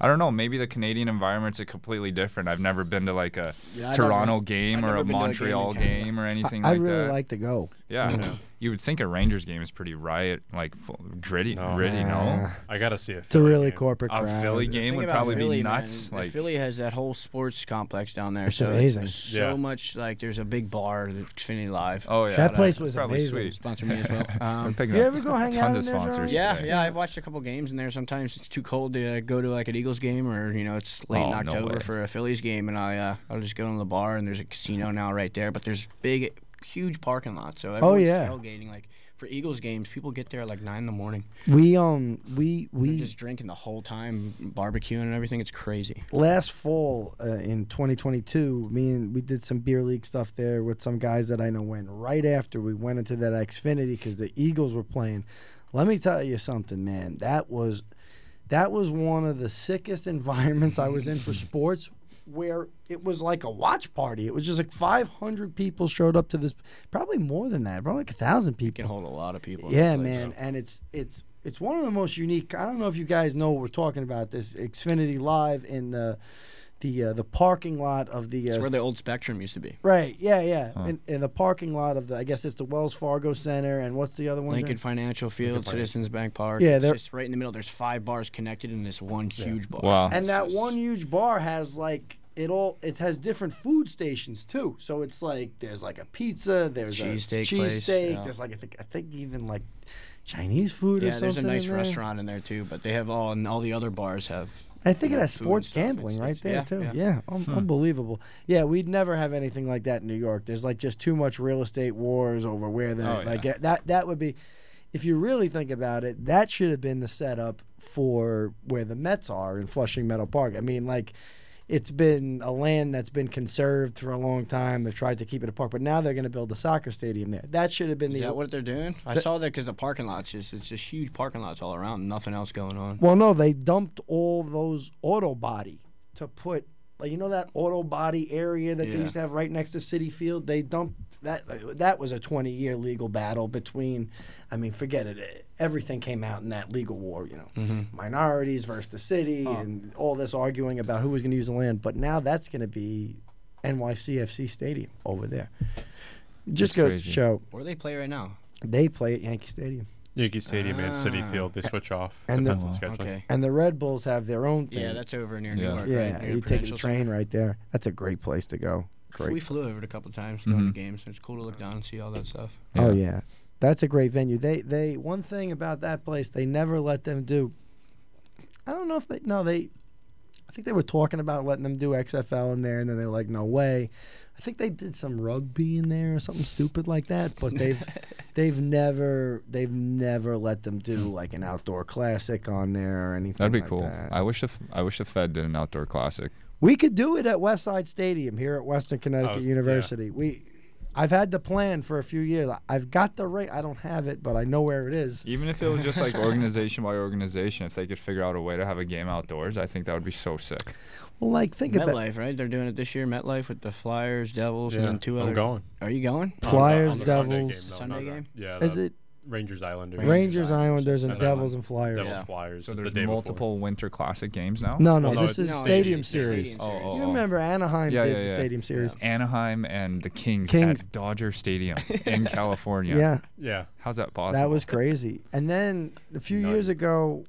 I don't know. Maybe the Canadian environment's a completely different. I've never been to, like, a Toronto game or a Montreal game or anything like that. I really like to go. Yeah. You would think a Rangers game is pretty riot, like, gritty. No? I got to see a Philly game. It's a really corporate crowd. A Philly game would probably be nuts. Like, Philly has that whole sports complex down there. It's amazing. So much, like, there's a big bar, Xfinity Live. Oh, yeah. That place was amazing. Sponsor me as well. You ever go hang out in there? Yeah, I've watched a couple games in there. Sometimes it's too cold to go to, like, an Eagles game, or, you know, it's late in October for a Phillies game, and I'll just go to the bar, and there's a casino now right there, but there's big, huge parking lot, so everyone's tailgating. Like, for Eagles games, people get there at, like, 9 in the morning. We're just drinking the whole time, barbecuing and everything. It's crazy. Last fall in 2022, we did some beer league stuff there with some guys that I know went right after we went into that Xfinity because the Eagles were playing. Let me tell you something, man. That was one of the sickest environments I was in for sports, where it was like a watch party. It was just like 500 people showed up to this, probably more than that, probably like 1,000 people. You can hold a lot of people. Yeah, man, and it's one of the most unique. I don't know if you guys know what we're talking about. This Xfinity Live in the parking lot of the. It's where the old Spectrum used to be. Right. Yeah. Huh. In the parking lot of the, I guess it's the Wells Fargo Center, and what's the other one? Lincoln Financial Field, Citizens Bank Park. Yeah, it's just right in the middle. There's 5 bars connected in this one huge bar. Wow. And that one huge bar has, like, it has different food stations too. So it's like there's like a pizza, there's a cheesesteak. Yeah. There's like I think even like Chinese food or something. Yeah, there's a nice restaurant in there too, but they have all the other bars have. I think it has sports gambling right there, too. Yeah. Unbelievable. Yeah, we'd never have anything like that in New York. There's, like, just too much real estate wars over where that would be. If you really think about it, that should have been the setup for where the Mets are in Flushing Meadow Park. I mean, like, it's been a land that's been conserved for a long time. They've tried to keep it a park, but now they're going to build the soccer stadium there. That should have been Is that what they're doing? I saw that because the parking lot's just huge parking lots all around, nothing else going on. Well, no, they dumped all those auto body to put, like, you know that auto body area that they used to have right next to City Field? They dumped that. That was a 20-year legal battle between, I mean, forget it. Everything came out in that legal war, you know, minorities versus the city and all this arguing about who was going to use the land. But now that's going to be NYCFC Stadium over there. Just go to show. Where do they play right now? They play at Yankee Stadium. Yankee Stadium and City Field, they switch off. And depends on scheduling. Okay. And the Red Bulls have their own thing. Yeah, that's over near New York. Yeah, right? You take the train right there. That's a great place to go. We flew over it a couple of times going to games. It's cool to look down and see all that stuff. Yeah. Oh, yeah. That's a great venue. They one thing about that place, they never let them do. I don't know if they I think they were talking about letting them do XFL in there, and then they were like, no way. I think they did some rugby in there or something stupid like that, but they've never let them do like an outdoor classic on there or anything. That'd be like cool. That. I wish the Fed did an outdoor classic. We could do it at Westside Stadium here at Western Connecticut University. Yeah. I've had the plan for a few years. I've got the right. I don't have it, but I know where it is. Even if it was just like organization by organization, if they could figure out a way to have a game outdoors, I think that would be so sick. Well, like think about MetLife, right? They're doing it this year. MetLife with the Flyers, Devils, and then two other. I'm going. Are you going? Flyers, Devils, Sunday game. Yeah. Is it Rangers, Islanders? Rangers, Islanders, and Devils and Flyers. Devils, Flyers. So there's multiple winter classic games now. No. This is Stadium Series. Oh. You remember Anaheim did the Stadium Series. Yeah. Anaheim and the Kings at Dodger Stadium in California. Yeah. How's that possible? That was crazy. And then a few years ago,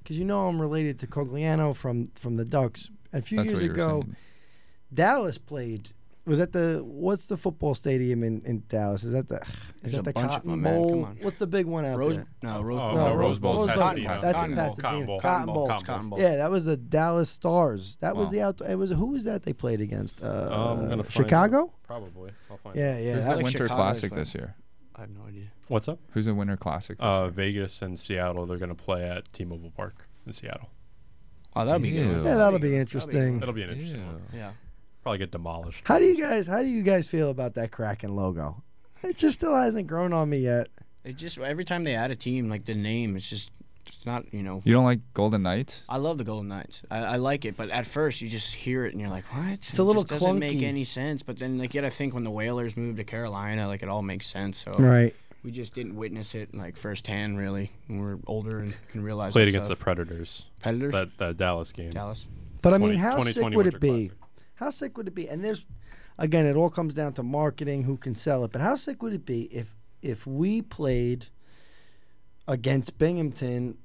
because you know I'm related to Cogliano from the Ducks. A few years ago, Dallas played. Was that what's the football stadium in Dallas? Is that the Cotton Bowl? What's the big one out there? No, Rose Bowl. Cotton Bowl. Yeah, that was the Dallas Stars. That was the outdoor. It was who was that they played against? Chicago? Probably. I'll find it. Yeah. Who's the Winter Classic this year? I have no idea. What's up? Who's the Winter Classic this year? Vegas and Seattle. They're going to play at T-Mobile Park in Seattle. Oh, that'll be good. Yeah, that'll be interesting. That'll be an interesting one. Yeah. Probably get demolished. How do you guys feel about that Kraken logo? It just still hasn't grown on me yet. It just every time they add a team, like the name, it's just not, you know. You don't like Golden Knights? I love the Golden Knights. I like it, but at first you just hear it and you're like, what? It's a little clunky. It doesn't make any sense. But then, like, yet I think when the Whalers moved to Carolina, like it all makes sense. So right. We just didn't witness it like firsthand, really. When we're older and can realize. Played against the Predators. That Dallas game. But I mean, how sick would it be? How sick would it be? And there's, again, it all comes down to marketing, who can sell it. But how sick would it be if we played against Binghamton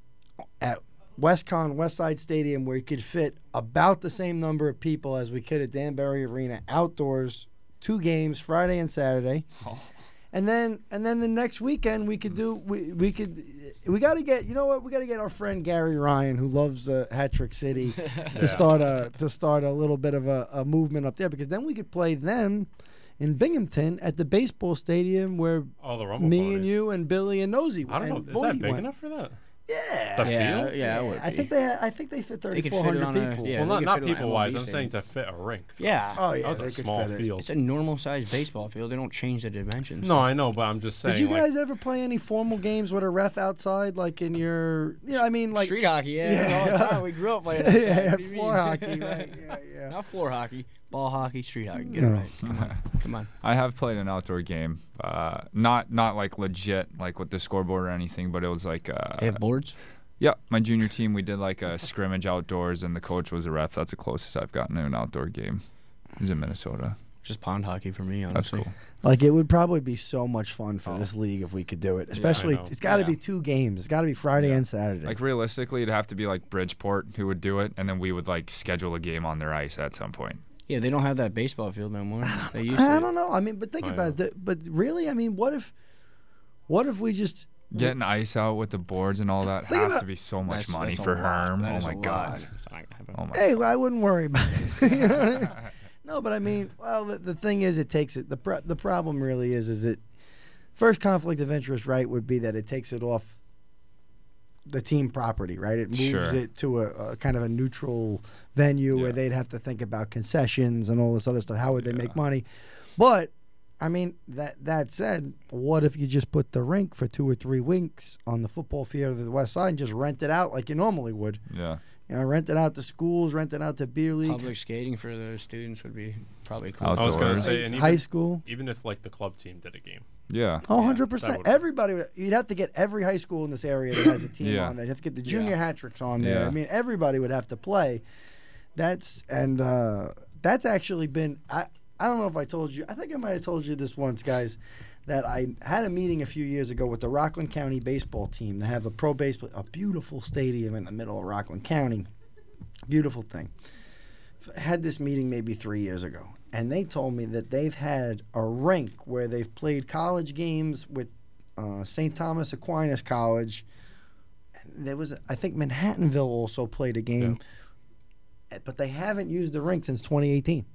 at Westside Stadium, where you could fit about the same number of people as we could at Danbury Arena, outdoors, 2 games, Friday and Saturday. Oh. And then the next weekend we got to get our friend Gary Ryan, who loves Hat-Trick City, to start a little bit of a movement up there, because then we could play them in Binghamton at the baseball stadium where me and you and Billy and Nosey. I don't know, is that big enough for that? Yeah. The field? Yeah, it would be. I think they fit 3,400 people. Not people-wise. I'm saying to fit a rink. Yeah. Oh, yeah. That was a small field. It's a normal-sized baseball field. They don't change the dimensions. No, I know, but I'm just saying. Did you guys ever play any formal games with a ref outside, like in your... Yeah, I mean, like... Street hockey, yeah. All the time. We grew up playing outside. Yeah, floor hockey, right? Yeah. Not floor hockey. Ball hockey, street hockey. Get it right. Come on. I have played an outdoor game. Not like legit, like with the scoreboard or anything, but it was like... They have boards? Yeah. My junior team, we did like a scrimmage outdoors, and the coach was a ref. That's the closest I've gotten to an outdoor game. It was in Minnesota. Just pond hockey for me, honestly. That's cool. Like, it would probably be so much fun for this league if we could do it. Especially, it's got to be 2 games. It's got to be Friday and Saturday. Like, realistically, it'd have to be like Bridgeport who would do it, and then we would like schedule a game on their ice at some point. Yeah, they don't have that baseball field no more. They used to. I don't know. I mean, but think about it. But really, I mean, what if we just getting ice out with the boards and all that has to be so much money for Herm. Oh my God. Hey, I wouldn't worry about it. You know what I mean? No, but I mean, well, the thing is, it takes it. The problem really is it first conflict of interest, right? Would be that it takes it off the team property, right? It moves it to a kind of a neutral venue where they'd have to think about concessions and all this other stuff. How would they make money? But I mean, that said, what if you just put the rink for 2 or 3 weeks on the football field of the west side and just rent it out like you normally would? Yeah. You know, rent it out to schools, rent it out to beer league. Public skating for those students would be probably cool. Outdoors. I was going to say, even high school. Even if, like, the club team did a game. Yeah. Oh, 100%. Everybody would. You'd have to get every high school in this area that has a team on there. You'd have to get the junior hat-tricks on there. I mean, everybody would have to play. That's actually been... I don't know if I told you. I think I might have told you this once, guys, that I had a meeting a few years ago with the Rockland County baseball team. They have a pro baseball, a beautiful stadium in the middle of Rockland County. Beautiful thing. I had this meeting maybe 3 years ago, and they told me that they've had a rink where they've played college games with Saint Thomas Aquinas College. And there was, I think, Manhattanville also played a game but they haven't used the rink since 2018.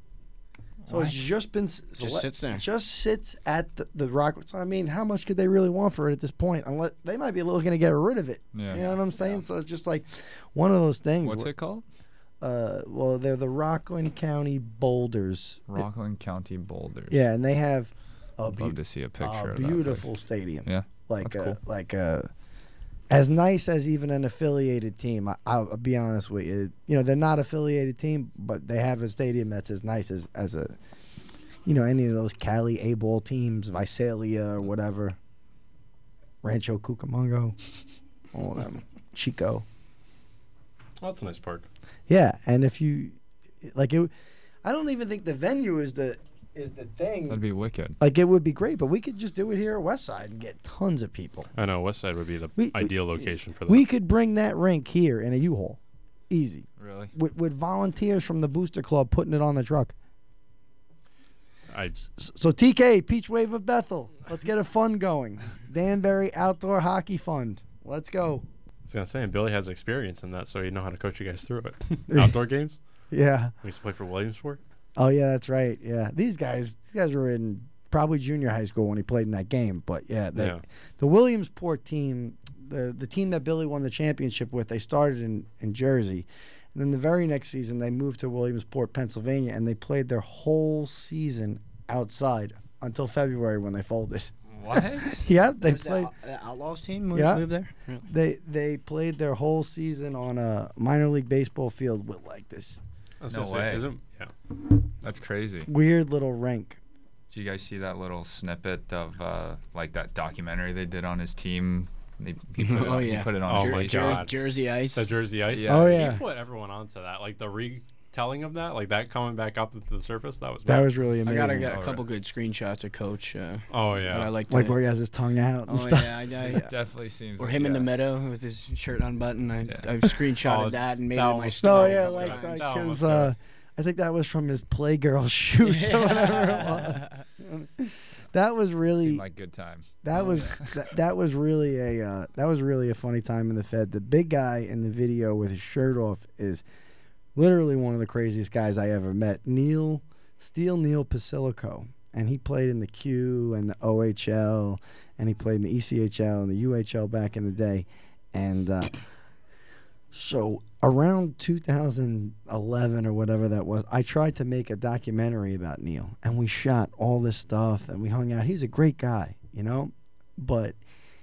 So it's just been sits there. Just sits at the rock. So, I mean, how much could they really want for it at this point? Unless they might be looking to get rid of it. Yeah. You know what I'm saying? Yeah. So it's just like one of those things. What's it called? Well, they're the Rockland County Boulders. Rockland County Boulders. Yeah, and they have a love to see a picture of that beautiful stadium. Yeah, like as nice as even an affiliated team. I'll be honest with you. You know, they're not affiliated team, but they have a stadium that's as nice as a, you know, any of those Cali A-ball teams, Visalia or whatever, Rancho Cucamonga, all of them, Chico. Well, that's a nice park. Yeah, and if you like it, I don't even think the venue is the thing. That'd be wicked. Like, it would be great, but we could just do it here at Westside and get tons of people. I know Westside would be the ideal location for that. We could bring that rink here in a U-Haul, easy. Really? With volunteers from the Booster Club putting it on the truck. So TK, Peach Wave of Bethel, let's get a fund going. Danbury Outdoor Hockey Fund. Let's go. I was going to say, and Billy has experience in that, so he'd know how to coach you guys through it. Outdoor games? Yeah. We used to play for Williamsport. Oh, yeah, that's right. Yeah. These guys were in probably junior high school when he played in that game. But, yeah, the Williamsport team, the team that Billy won the championship with, they started in Jersey. And then the very next season, they moved to Williamsport, Pennsylvania, and they played their whole season outside until February when they folded. What? Yep, they played. The Outlaws team moved there? Really? They played their whole season on a minor league baseball field with like this. No way. Yeah. That's crazy. Weird little rink. Did you guys see that little snippet of like that documentary they did on his team? He put it on Jersey Ice. The Jersey Ice? Yeah. Oh, yeah. He put everyone onto that. Like the telling of that, like that coming back up to the surface, that was really amazing. I got a couple good screenshots of Coach. But I like where he has his tongue out. And stuff. Yeah, it definitely seems. Or like him in the meadow with his shirt unbuttoned. I've screenshotted that and made it my story. Oh yeah, like because I think that was from his Playgirl shoot or whatever. That was really seemed like good time. That was really a funny time in the Fed. The big guy in the video with his shirt off is literally one of the craziest guys I ever met, Neil Pasilico, and he played in the Q and the OHL, and he played in the ECHL and the UHL back in the day, and so around 2011 or whatever that was, I tried to make a documentary about Neil, and we shot all this stuff, and we hung out. He's a great guy, you know, but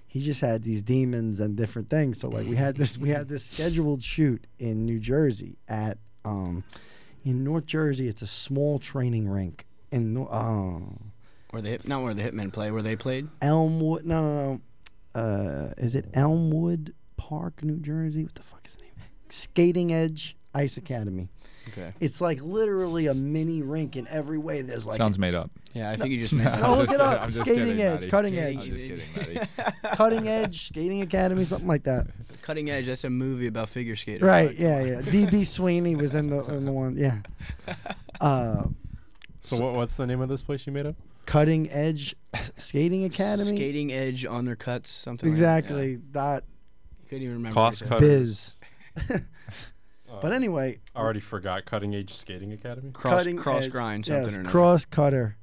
he just had these demons and different things. So like we had this scheduled shoot in New Jersey at in North Jersey. It's a small training rink in where the Hitmen play. Where they played Elmwood. No. Is it Elmwood Park, New Jersey? What the fuck is the name? Skating Edge Ice Academy. Okay. It's like literally a mini rink in every way. There's like sounds made up. Yeah, I think you just made it up. No, look it up. Skating Edge, Cutting Edge. I'm just kidding, Maddie. Cutting Edge, Skating Academy, something like that. Cutting Edge, that's a movie about figure skaters. Right, yeah. DB Sweeney was in the one, yeah. So what's the name of this place you made up? Cutting Edge Skating Academy. Skating Edge on their cuts, something exactly, like that. Exactly. Yeah. Couldn't even remember. Cost cutter. Biz. But anyway, I already forgot Cutting Edge Skating Academy. Cross Edge, grind something. Yes, or cross cutter.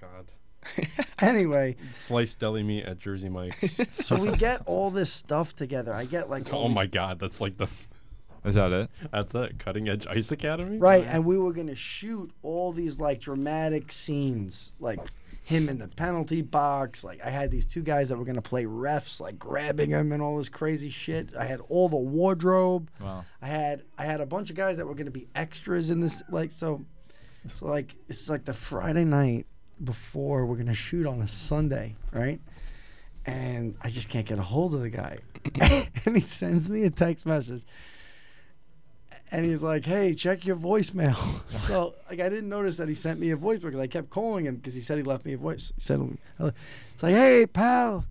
God. Anyway, sliced deli meat at Jersey Mike's. So we get all this stuff together. I get like, oh my God, that's like the. Is that it? That's it. Cutting Edge Ice Academy. Right, and we were gonna shoot all these like dramatic scenes, like him in the penalty box. Like I had these two guys that were gonna play refs, like grabbing him and all this crazy shit. I had all the wardrobe. Wow. I had a bunch of guys that were gonna be extras in this. Like so like it's like the Friday night before we're gonna shoot on a Sunday, right? And I just can't get a hold of the guy, and he sends me a text message. And he's like, hey, check your voicemail. So, like, I didn't notice that he sent me a voicemail because I kept calling him because he said he left me a voice. He said, it's like, hey, pal,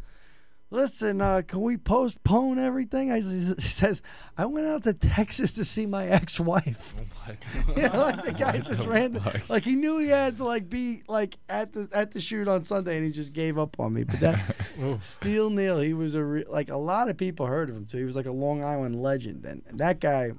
listen, can we postpone everything? He says, I went out to Texas to see my ex-wife. What? You know, like, the guy just ran. Like, he knew he had to, like, be, like, at the shoot on Sunday, and he just gave up on me. But that Steele Neal, he was a lot of people heard of him, too. He was, like, a Long Island legend. And that guy...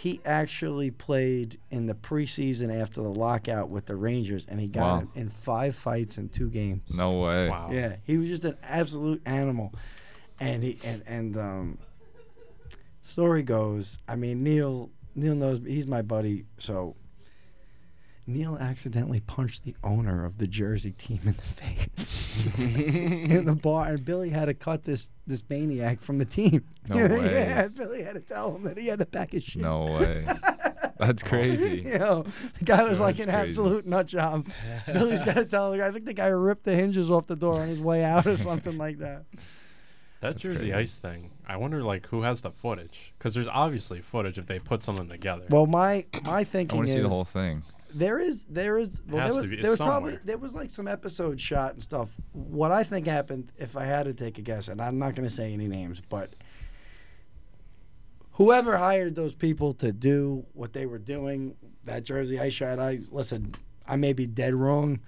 He actually played in the preseason after the lockout with the Rangers, and he got it in 5 fights in 2 games. No way. Wow. Yeah, he was just an absolute animal. And he story goes, I mean, Neil knows, he's my buddy, so Neil accidentally punched the owner of the Jersey team in the face in the bar, and Billy had to cut this maniac from the team. No way. Yeah, Billy had to tell him that he had to pack his shit. No way. That's crazy. You know, the guy was like an absolute nut job. Billy's got to tell the guy. I think the guy ripped the hinges off the door on his way out or something like that. That's Jersey crazy. Ice thing. I wonder, like, who has the footage? Because there's obviously footage if they put something together. Well, my thinking is I want to see the whole thing. There was like some episode shot and stuff. What I think happened, if I had to take a guess, and I'm not going to say any names, but whoever hired those people to do what they were doing, that Jersey Ice shot, I may be dead wrong.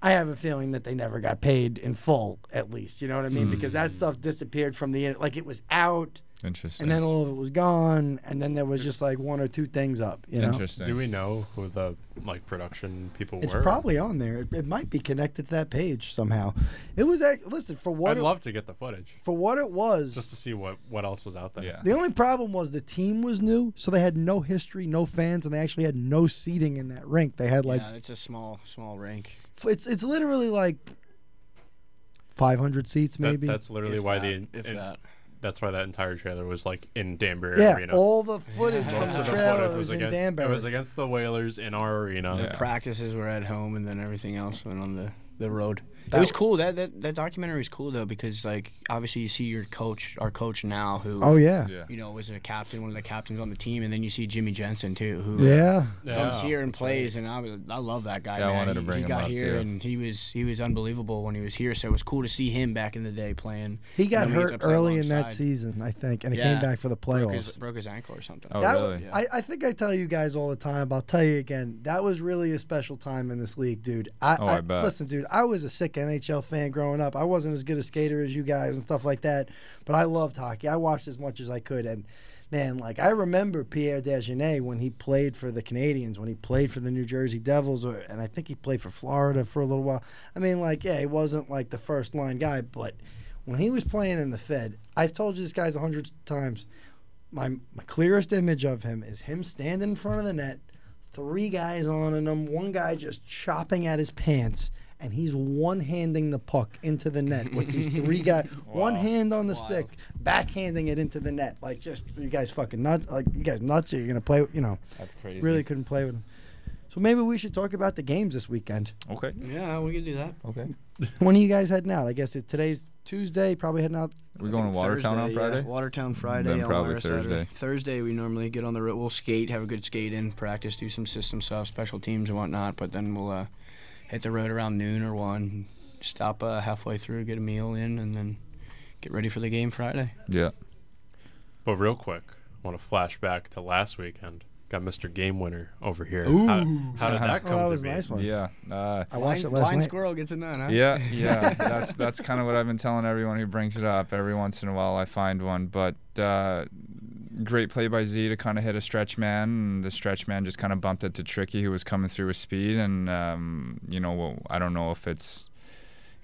I have a feeling that they never got paid in full, at least. You know what I mean? Because that stuff disappeared from the, like, it was out. Interesting. And then all of it was gone, and then there was just like 1 or 2 things up. You know? Interesting. Do we know who the production people were? It's probably on there. It might be connected to that page somehow. It was listen, for what I'd love to get the footage for what it was, just to see what else was out there. Yeah. The only problem was the team was new, so they had no history, no fans, and they actually had no seating in that rink. They had it's a small rink. It's literally like 500 seats maybe. That's literally That's why that entire trailer was like in Danbury Arena. Yeah, all the footage from the trailer was in Danbury. It was against the Whalers in our arena. The practices were at home, and then everything else went on the road. It was cool. That documentary was cool though, because like obviously you see our coach now, who was a captain, one of the captains on the team, and then you see Jimmy Jensen too, who comes here and plays, and I love that guy. Yeah, man. I wanted to bring him up too. He got here, and he was unbelievable when he was here. So it was cool to see him back in the day playing. He got hurt early in that season, I think, and he came back for the playoffs. Broke his ankle or something. Oh, really? Yeah. I think I tell you guys all the time. I'll tell you again. That was really a special time in this league, dude. I bet. Listen, dude, I was a sick NHL fan growing up. I wasn't as good a skater as you guys and stuff like that, but I loved hockey. I watched as much as I could, and man, like I remember Pierre Dagenet when he played for the Canadians, when he played for the New Jersey Devils, and I think he played for Florida for a little while. I mean, like, yeah, he wasn't like the first line guy, but when he was playing in the Fed, I've told you this guys 100 times, my clearest image of him is him standing in front of the net, 3 guys on him, one guy just chopping at his pants, and he's one-handing the puck into the net with these 3 guys. Wow. One hand on the stick, backhanding it into the net. Like, just, you guys fucking nuts. Like, you guys nuts, or you're going to play, you know. That's crazy. Really couldn't play with him. So maybe we should talk about the games this weekend. Okay. Yeah, we can do that. Okay. When are you guys heading out? I guess today's Tuesday, probably heading out. We're going to Watertown on Friday? Yeah. Watertown Friday. Then probably Thursday. Thursday we normally get on the road. We'll skate, have a good skate in, practice, do some system stuff, special teams and whatnot, but then we'll... hit the road around noon or 1, stop halfway through, get a meal in, and then get ready for the game Friday. Yeah. But real quick, I want to flash back to last weekend. Got Mr. Game Winner over here. Ooh. How did that come to be? That was a nice one. Yeah. I watched it last night. Blind squirrel gets a none, huh? Yeah. That's kind of what I've been telling everyone who brings it up. Every once in a while I find one. But great play by Z to kind of hit a stretch man. And the stretch man just kind of bumped it to Tricky, who was coming through with speed. And, I don't know if it's,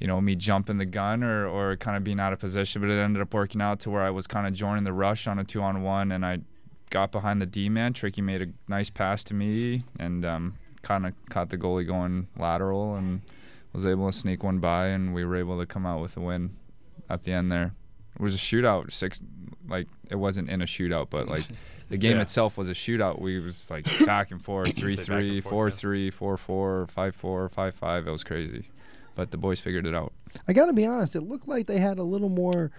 me jumping the gun or kind of being out of position. But it ended up working out to where I was kind of joining the rush on a 2-on-1, and I got behind the D-man. Tricky made a nice pass to me and kind of caught the goalie going lateral and was able to sneak one by, and we were able to come out with a win at the end there. It was a shootout, 6, like it wasn't in a shootout, but like the game itself was a shootout. We was like back and forth, 3-3, 4-3, 4-4, 5-4, 5-5. It was crazy, but the boys figured it out. I got to be honest, it looked like they had a little more...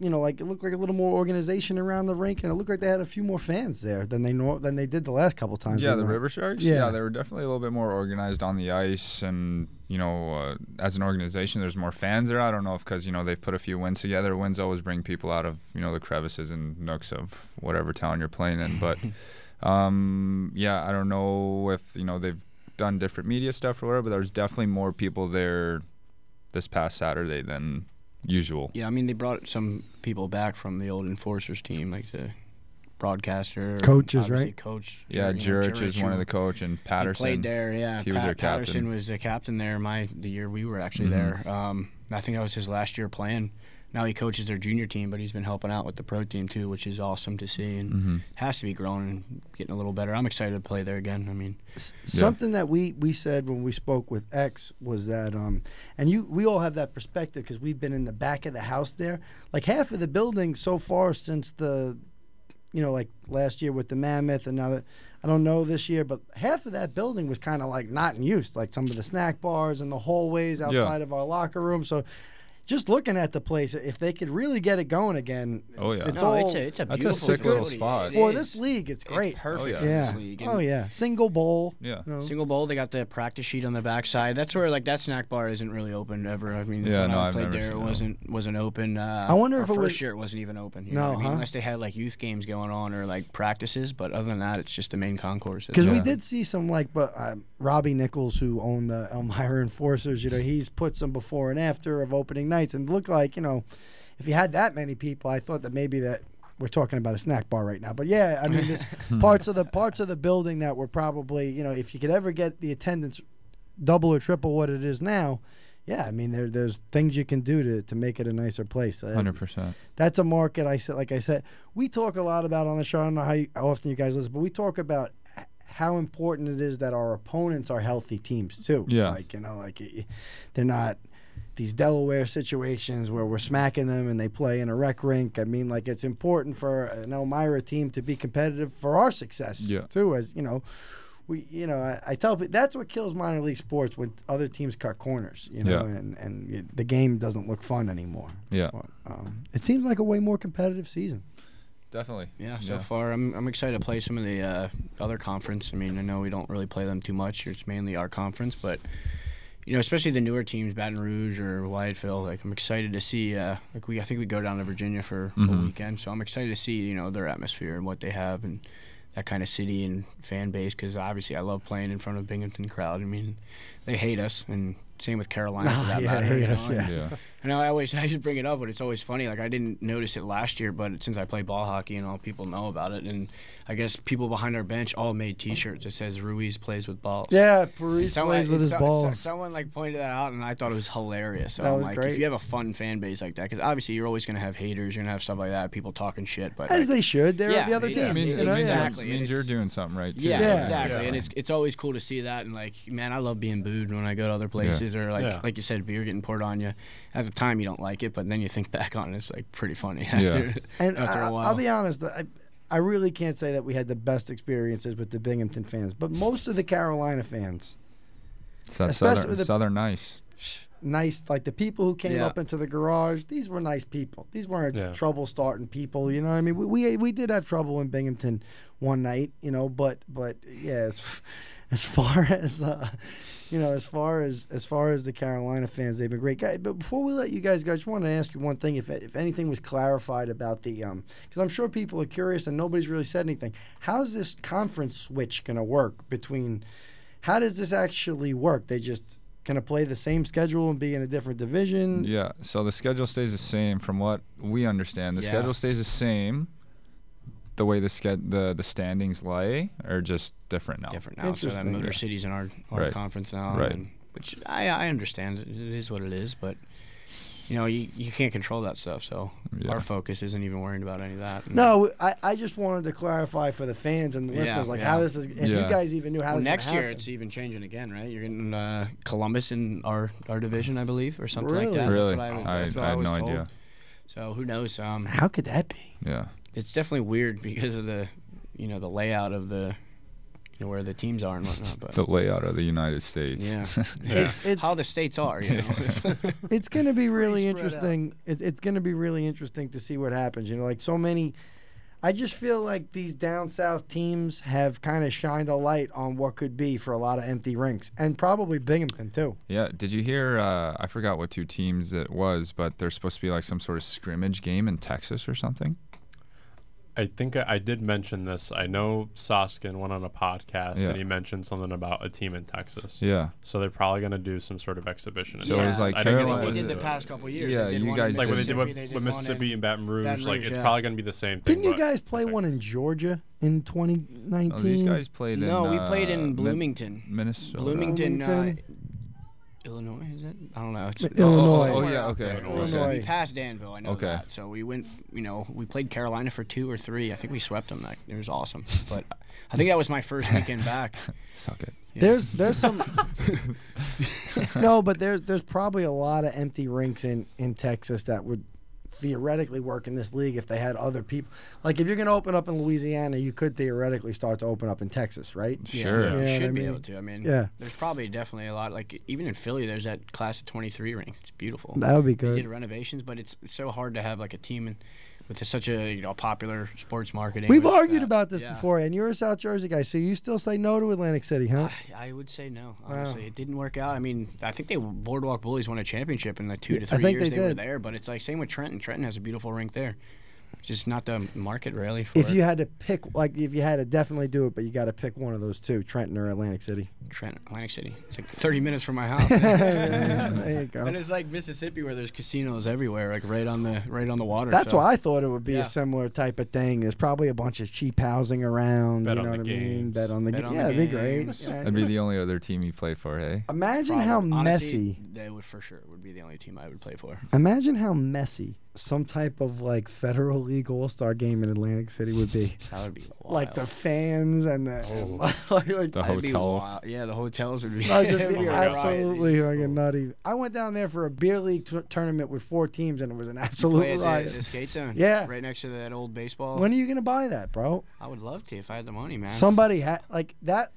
it looked like a little more organization around the rink, and it looked like they had a few more fans there than they did the last couple times. Yeah, the River Sharks. Yeah, they were definitely a little bit more organized on the ice, and as an organization, there's more fans there. I don't know if because they've put a few wins together. Wins always bring people out of the crevices and nooks of whatever town you're playing in. But I don't know if they've done different media stuff or whatever. But there's definitely more people there this past Saturday than usual. Yeah, I mean, they brought some people back from the old Enforcers team, like the broadcaster. Coaches, right? Coach. Yeah, Jurich is one of the coach, and Patterson. He played there, yeah. He was their captain. Patterson was the captain there the year we were actually there. I think that was his last year playing. Now he coaches their junior team, but he's been helping out with the pro team too, which is awesome to see, and has to be growing and getting a little better. I'm excited to play there again. I mean, something that we said when we spoke with X was that, and we all have that perspective because we've been in the back of the house there. Like half of the building so far since the, like last year with the Mammoth, and now that, I don't know this year, but half of that building was kind of like not in use, like some of the snack bars and the hallways outside of our locker room. So, just looking at the place, if they could really get it going again, it's a beautiful little spot. For this league, it's great. It's perfect for this league. And single bowl. Yeah. Single bowl, they got the practice sheet on the backside. That's where, that snack bar isn't really open ever. I mean, when I played there, it wasn't open. I wonder if it was... first year, it wasn't even open. Unless they had, youth games going on or, practices. But other than that, it's just the main concourse. Because we did see some, Robbie Nichols, who owned the Elmira Enforcers, he's put some before and after of opening night. And look like, if you had that many people, I thought that maybe that we're talking about a snack bar right now. But yeah, I mean, there's parts of the building that were probably, if you could ever get the attendance double or triple what it is now, yeah, I mean, there's things you can do to make it a nicer place. 100%. That's a market. Like I said, we talk a lot about on the show. I don't know how often you guys listen, but we talk about how important it is that our opponents are healthy teams too. Yeah. They're not these Delaware situations where we're smacking them and they play in a rec rink. I mean, it's important for an Elmira team to be competitive for our success too. As I tell people that's what kills minor league sports when other teams cut corners, and the game doesn't look fun anymore. Yeah, but, it seems like a way more competitive season. Definitely. Yeah, so far I'm excited to play some of the other conference. I mean, I know we don't really play them too much. It's mainly our conference, but. Especially the newer teams, Baton Rouge or Wytheville, I'm excited to see, I think we go down to Virginia for a weekend, so I'm excited to see, their atmosphere and what they have and that kind of city and fan base, because obviously I love playing in front of Binghamton crowd. I mean, they hate us, and same with Carolina for that matter. And I just bring it up, but it's always funny. I didn't notice it last year, but since I play ball hockey and all people know about it, and I guess people behind our bench all made T-shirts that says Ruiz plays with balls. Yeah, Ruiz plays with his balls. Someone pointed that out, and I thought it was hilarious. So that was great. If you have a fun fan base like that, because obviously you're always going to have haters, you're going to have stuff like that, people talking shit, but as they should. They're the other team. Exactly. It means you're doing something right too. Yeah, exactly. And it's always cool to see that, and man, I love being booed when I go to other places. Or like you said, beer getting poured on you. At the time, you don't like it, but then you think back on it, it's pretty funny. After a while. I'll be honest, I really can't say that we had the best experiences with the Binghamton fans, but most of the Carolina fans, it's that southern nice, the people who came up into the garage. These were nice people. These weren't trouble starting people. You know what I mean? We did have trouble in Binghamton one night. But as far as as far as the Carolina fans, they've been great. But before we let you guys go, I just want to ask you one thing. If anything was clarified about the because I'm sure people are curious and nobody's really said anything. How's this conference switch going to work between? How does this actually work? They just going to play the same schedule and be in a different division. Yeah. So the schedule stays the same, from what we understand. The schedule stays the same. The way the standings lay are just different now. So that Motor City's in our conference now, and, which I understand. It is what it is, but you can't control that stuff. So our focus isn't even worrying about any of that. And no, I just wanted to clarify for the fans and the listeners, how this is. If you guys even knew how this next year, it's even changing again, right? You're getting Columbus in our division, I believe, or something like that. Really, I have no idea. So who knows? How could that be? Yeah. It's definitely weird because of the, the layout of the, where the teams are and whatnot. But the layout of the United States. Yeah, It's how the states are. It's going to be really interesting. It's going to be really interesting to see what happens. So many. I just feel like these down south teams have kind of shined a light on what could be for a lot of empty rinks, and probably Binghamton too. Yeah. Did you hear? I forgot what two teams it was, but there's supposed to be some sort of scrimmage game in Texas or something. I think I did mention this. I know Soskin went on a podcast and he mentioned something about a team in Texas. Yeah. So they're probably going to do some sort of exhibition. So it was like Carolina. They did the past couple years. Yeah, you guys like what Mississippi and Baton Rouge. Like it's probably going to be the same thing. Didn't you guys play one in Georgia in 2019? Oh, these guys played in. No, we played in Bloomington, Minnesota. Illinois, is it? I don't know. It's Illinois. Illinois. We passed Danville, I know that. So we went, we played Carolina for 2 or 3. I think we swept them. It was awesome. But I think that was my first weekend back. Suck it. Yeah. There's some No, but there's probably a lot of empty rinks in Texas that would theoretically work in this league if they had other people. Like if you're going to open up in Louisiana, you could theoretically start to open up in Texas, right? Sure. Yeah, you should be able to. I mean, there's probably definitely a lot. Like even in Philly, there's that class of 23 rink. It's beautiful. That would be good. They did renovations, but it's so hard to have like a team in with such a popular sports marketing. We've argued about this before, and you're a South Jersey guy, so you still say no to Atlantic City, huh? I would say no, honestly. Wow. It didn't work out. I mean, I think Boardwalk Bullies won a championship in like 2 to 3 years they were there, but it's like same with Trenton. Trenton has a beautiful rink there. Just not the market really for it. You had to pick, if you had to definitely do it, but you got to pick one of those two, Trenton or Atlantic City. Trenton, Atlantic City. It's like 30 minutes from my house. There you go. And it's like Mississippi where there's casinos everywhere, like right on the water. That's why I thought it would be a similar type of thing. There's probably a bunch of cheap housing around. Bet you know on what the I mean? Bet on the game. Yeah, it'd be great. Yeah. That'd be the only other team you played for, hey? Imagine how messy. Honestly, they would for sure would be the only team I would play for. Imagine how messy some type of Federal League All-Star game in Atlantic City would be. That would be wild. Like the fans and the the hotel. The hotels would be absolutely nutty. I went down there for a beer league tournament with 4 teams and it was an absolute riot. The skate zone. Yeah. Right next to that old baseball. When are you going to buy that, bro? I would love to if I had the money, man. Somebody had that.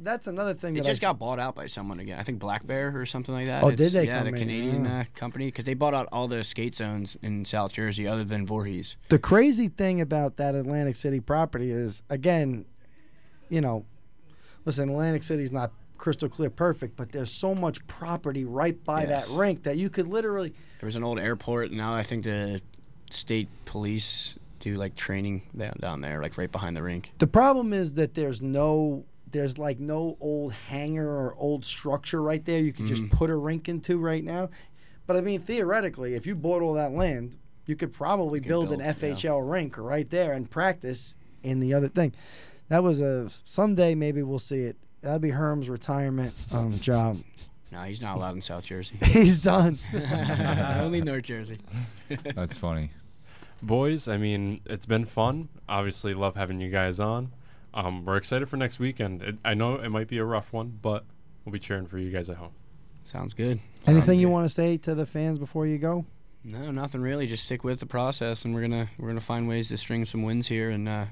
That's another thing. It just got bought out by someone again. I think Black Bear or something like that. Oh, did they? Yeah, the Canadian company, because they bought out all the skate zones in South Jersey other than Voorhees. The crazy thing about that Atlantic City property is, again, listen, Atlantic City's not crystal clear perfect, but there's so much property right by that rink that you could literally. There was an old airport, and now I think the state police do training down there, right behind the rink. The problem is that there's no old hangar or old structure right there you could just put a rink into right now. But I mean, theoretically, if you bought all that land, you could probably build an FHL rink right there and practice in the other thing. That was someday maybe we'll see it. That'll be Herm's retirement job. No, he's not allowed in South Jersey. He's done. Only North Jersey. That's funny. Boys, I mean, it's been fun. Obviously, love having you guys on. We're excited for next weekend. I know it might be a rough one, but we'll be cheering for you guys at home. Sounds good. Anything you want to say to the fans before you go? No, nothing really. Just stick with the process, and we're gonna find ways to string some wins here and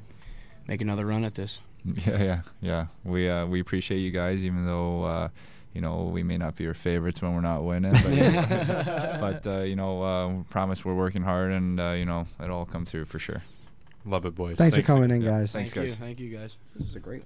make another run at this. Yeah. We appreciate you guys, even though we may not be your favorites when we're not winning. But, we promise we're working hard, and it'll all come through for sure. Love it, boys. Thanks for coming in, guys. Thanks, guys. Thank you, guys. This was a great one.